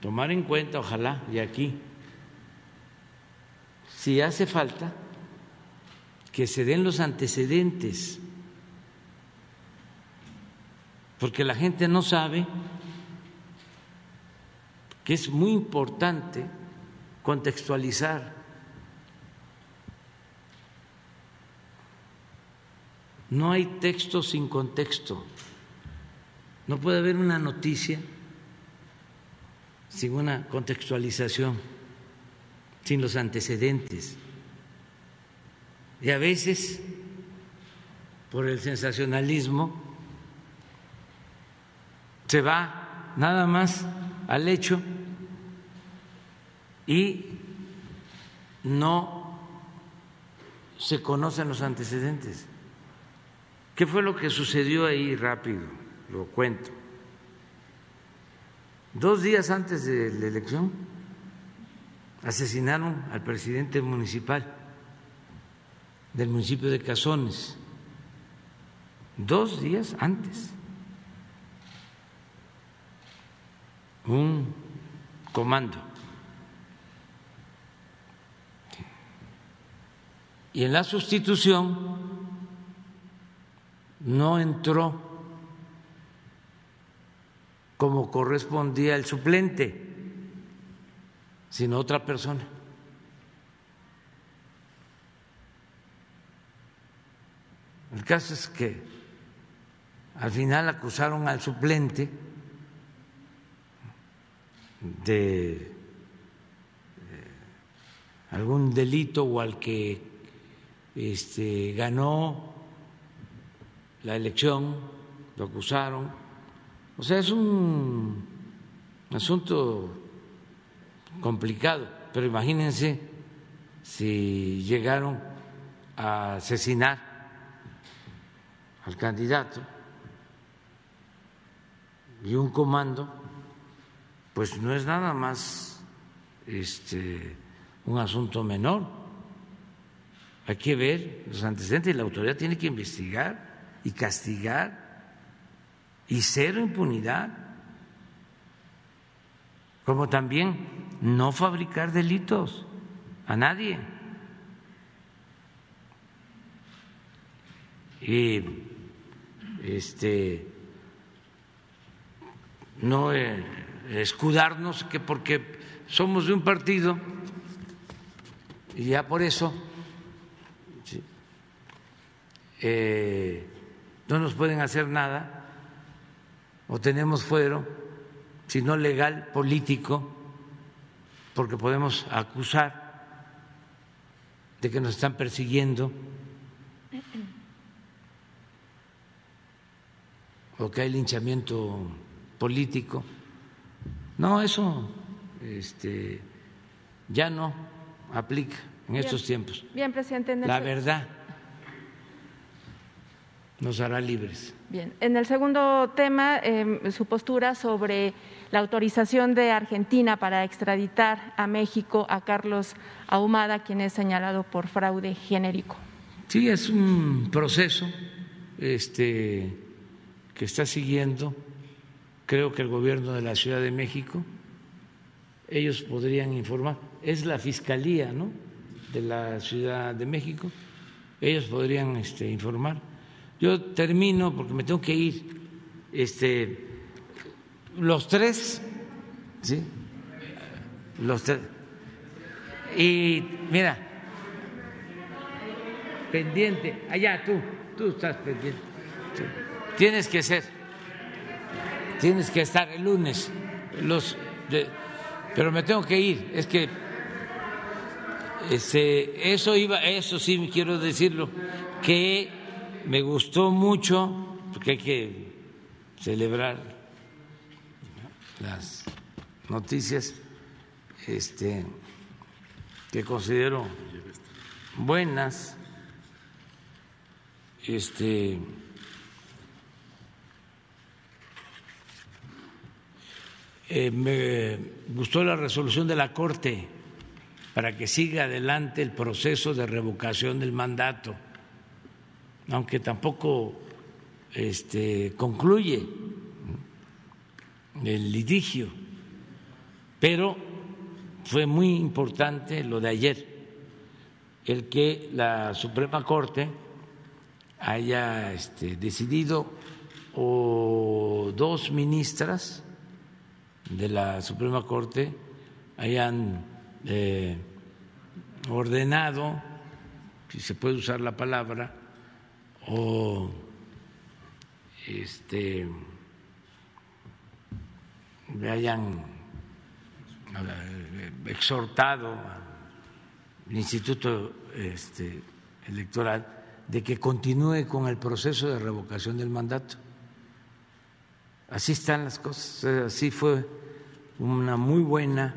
tomar en cuenta, ojalá, y aquí, si hace falta, que se den los antecedentes, porque la gente no sabe que es muy importante contextualizar. No hay texto sin contexto. No puede haber una noticia sin una contextualización, sin los antecedentes. Y a veces, por el sensacionalismo, se va nada más al hecho y no se conocen los antecedentes. ¿Qué fue lo que sucedió ahí? Rápido, lo cuento. 2 días antes de la elección, asesinaron al presidente municipal del municipio de Cazones. 2 días antes. Un comando. Y en la sustitución no entró como correspondía el suplente, sino otra persona. El caso es que al final acusaron al suplente de algún delito o al que ganó la elección, lo acusaron O sea, es un asunto complicado, pero imagínense si llegaron a asesinar al candidato y un comando, pues no es nada más un asunto menor. Hay que ver los antecedentes y la autoridad tiene que investigar y castigar y cero impunidad, como también no fabricar delitos a nadie. Y no escudarnos que porque somos de un partido y ya por eso no nos pueden hacer nada o tenemos fuero, sino legal, político, porque podemos acusar de que nos están persiguiendo o que hay linchamiento político. No, eso ya no aplica en estos tiempos. Bien, presidente. La verdad nos hará libres. Bien, en el segundo tema, su postura sobre la autorización de Argentina para extraditar a México a Carlos Ahumada, quien es señalado por fraude genérico. Sí, es un proceso que está siguiendo, creo que el gobierno de la Ciudad de México, ellos podrían informar, es la Fiscalía, ¿no?, de la Ciudad de México, ellos podrían informar. Yo termino porque me tengo que ir. Los tres, ¿sí? Los tres. Y mira, pendiente, allá tú estás pendiente. Sí. Tienes que estar el lunes. Pero me tengo que ir, es que eso sí quiero decirlo, que me gustó mucho, porque hay que celebrar las noticias que considero buenas. Me gustó la resolución de la Corte para que siga adelante el proceso de revocación del mandato, aunque tampoco concluye el litigio, pero fue muy importante lo de ayer, el que la Suprema Corte haya decidido, o dos ministras de la Suprema Corte hayan ordenado, si se puede usar la palabra, o le hayan exhortado al Instituto Electoral de que continúe con el proceso de revocación del mandato. Así están las cosas, así fue una muy buena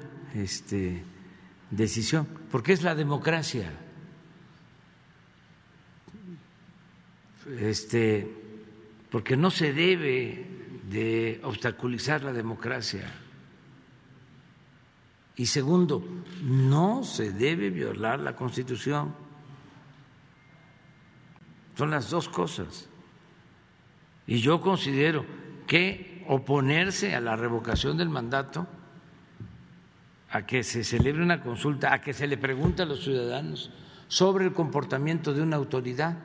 decisión, porque es la democracia. Porque no se debe de obstaculizar la democracia. Y segundo, no se debe violar la Constitución. Son las dos cosas. Y yo considero que oponerse a la revocación del mandato, a que se celebre una consulta, a que se le pregunte a los ciudadanos sobre el comportamiento de una autoridad,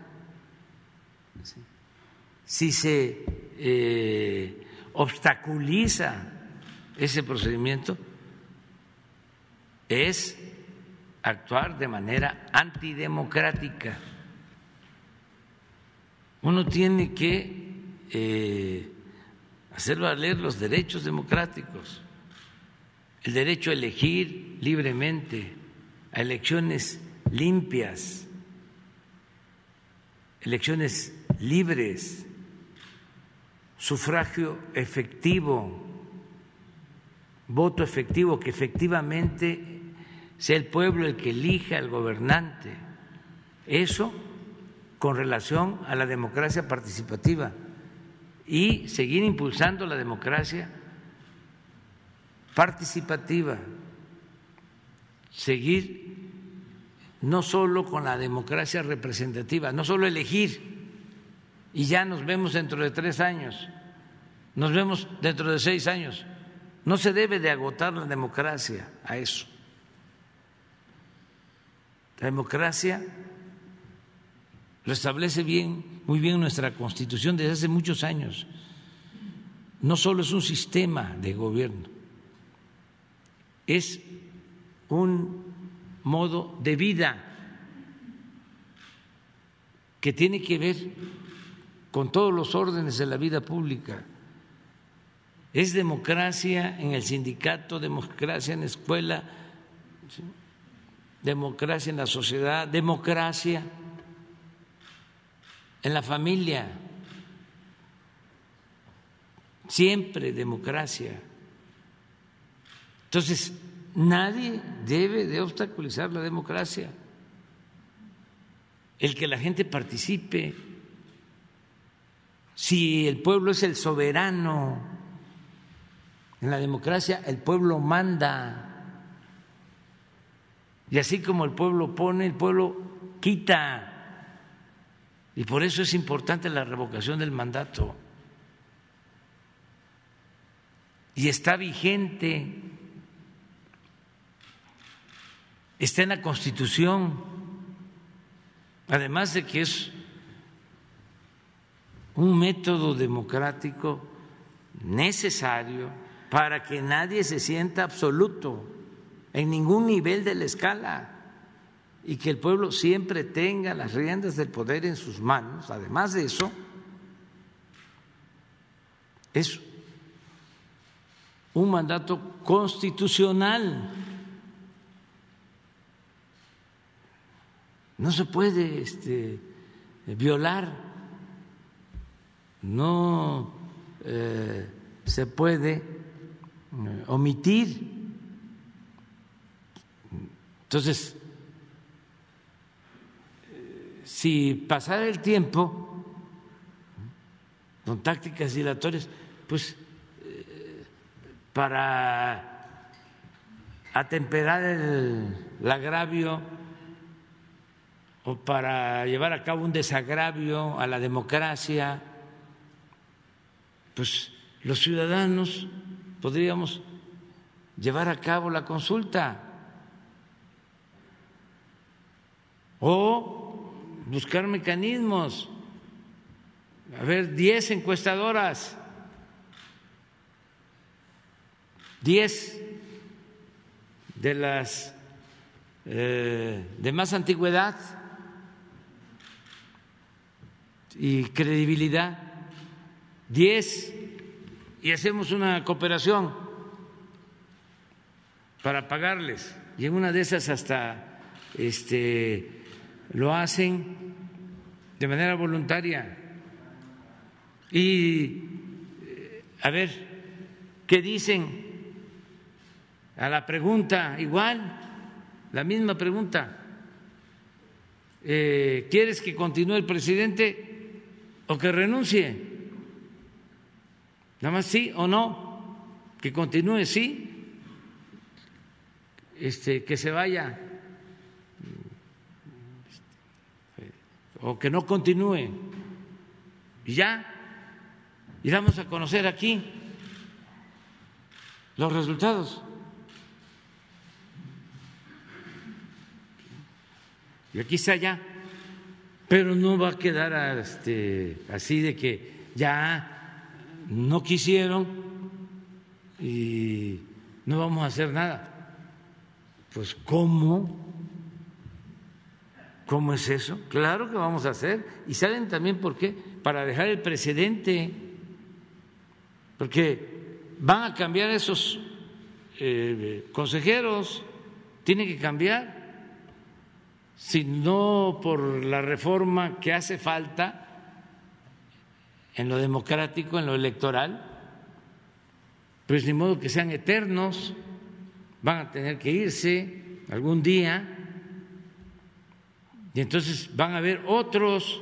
si se obstaculiza ese procedimiento, es actuar de manera antidemocrática. Uno tiene que hacer valer los derechos democráticos, el derecho a elegir libremente, a elecciones limpias, elecciones libres, sufragio efectivo, voto efectivo, que efectivamente sea el pueblo el que elija al gobernante. Eso con relación a la democracia participativa y seguir impulsando la democracia participativa, seguir no solo con la democracia representativa, no solo elegir y ya nos vemos dentro de 3 años, nos vemos dentro de 6 años. No se debe de agotar la democracia a eso. La democracia lo establece bien, muy bien nuestra Constitución desde hace muchos años. No solo es un sistema de gobierno, es un modo de vida que tiene que ver con todos los órdenes de la vida pública. Es democracia en el sindicato, democracia en la escuela, democracia en la sociedad, democracia en la familia, siempre democracia. Entonces, nadie debe de obstaculizar la democracia, el que la gente participe. Si el pueblo es el soberano, en la democracia el pueblo manda, y así como el pueblo pone, el pueblo quita, y por eso es importante la revocación del mandato y está vigente, está en la Constitución, además de que es un método democrático necesario para que nadie se sienta absoluto en ningún nivel de la escala y que el pueblo siempre tenga las riendas del poder en sus manos. Además de eso, es un mandato constitucional. No se puede violar, no se puede omitir. Entonces, si pasara el tiempo con tácticas dilatorias, pues para atemperar el agravio o para llevar a cabo un desagravio a la democracia, pues los ciudadanos podríamos llevar a cabo la consulta o buscar mecanismos. A ver, 10 encuestadoras, 10 de las de más antigüedad y credibilidad, 10, y hacemos una cooperación para pagarles, y en una de esas hasta lo hacen de manera voluntaria. Y a ver qué dicen a la pregunta, igual, la misma pregunta, ¿quieres que continúe el presidente o que renuncie? Nada más sí o no, que continúe sí, que se vaya o que no continúe, y ya, y damos a conocer aquí los resultados. Y aquí está ya, pero no va a quedar así de que ya no quisieron y no vamos a hacer nada. Pues ¿cómo es eso? Claro que vamos a hacer. Y saben también por qué, para dejar el precedente, porque van a cambiar esos consejeros, tienen que cambiar, si no por la reforma que hace falta en lo democrático, en lo electoral, pues ni modo que sean eternos, van a tener que irse algún día y entonces van a haber otros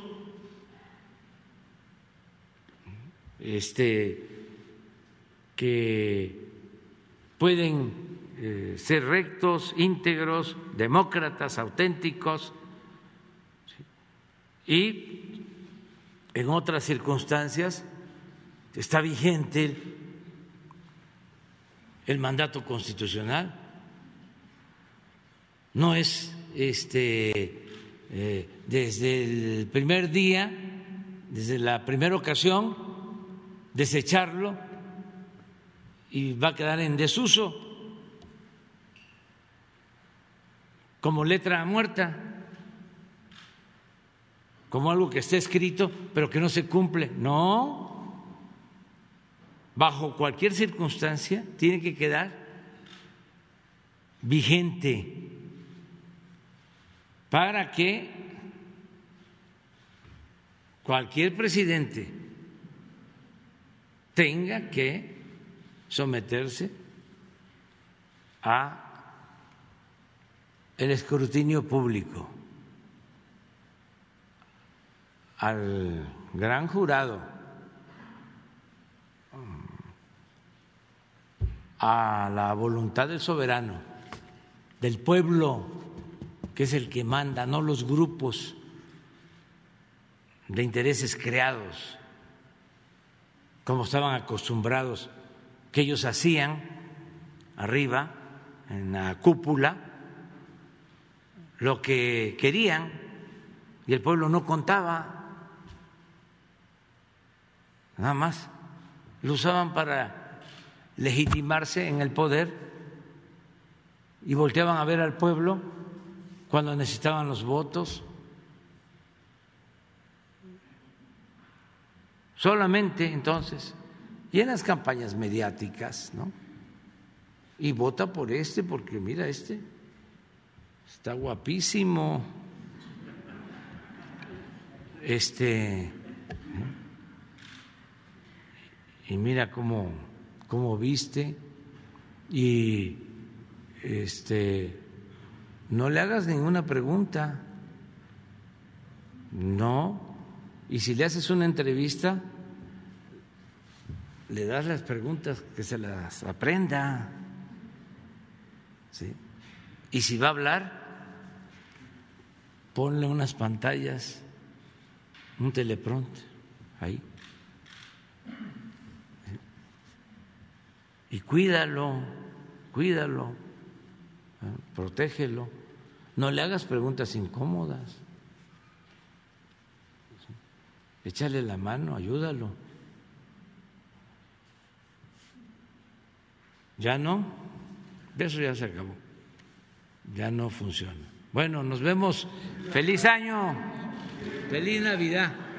que pueden ser rectos, íntegros, demócratas, auténticos, y en otras circunstancias está vigente el mandato constitucional. No es desde el primer día, desde la primera ocasión, desecharlo y va a quedar en desuso, como letra muerta, como algo que está escrito pero que no se cumple. No, bajo cualquier circunstancia tiene que quedar vigente para que cualquier presidente tenga que someterse a el escrutinio público, al gran jurado, a la voluntad del soberano, del pueblo, que es el que manda, no los grupos de intereses creados, como estaban acostumbrados, que ellos hacían arriba en la cúpula lo que querían y el pueblo no contaba, nada más lo usaban para legitimarse en el poder y volteaban a ver al pueblo cuando necesitaban los votos. Solamente entonces, y en las campañas mediáticas, ¿no? Y vota por este porque mira este. Está guapísimo, y mira cómo viste, y no le hagas ninguna pregunta, no, y si le haces una entrevista, le das las preguntas que se las aprenda, ¿sí? Y si va a hablar, ponle unas pantallas, un teleprompter ahí, y cuídalo, protégelo, no le hagas preguntas incómodas, échale la mano, ayúdalo. Ya no, eso ya se acabó, ya no funciona. Bueno, nos vemos. ¡Feliz año! ¡Feliz Navidad!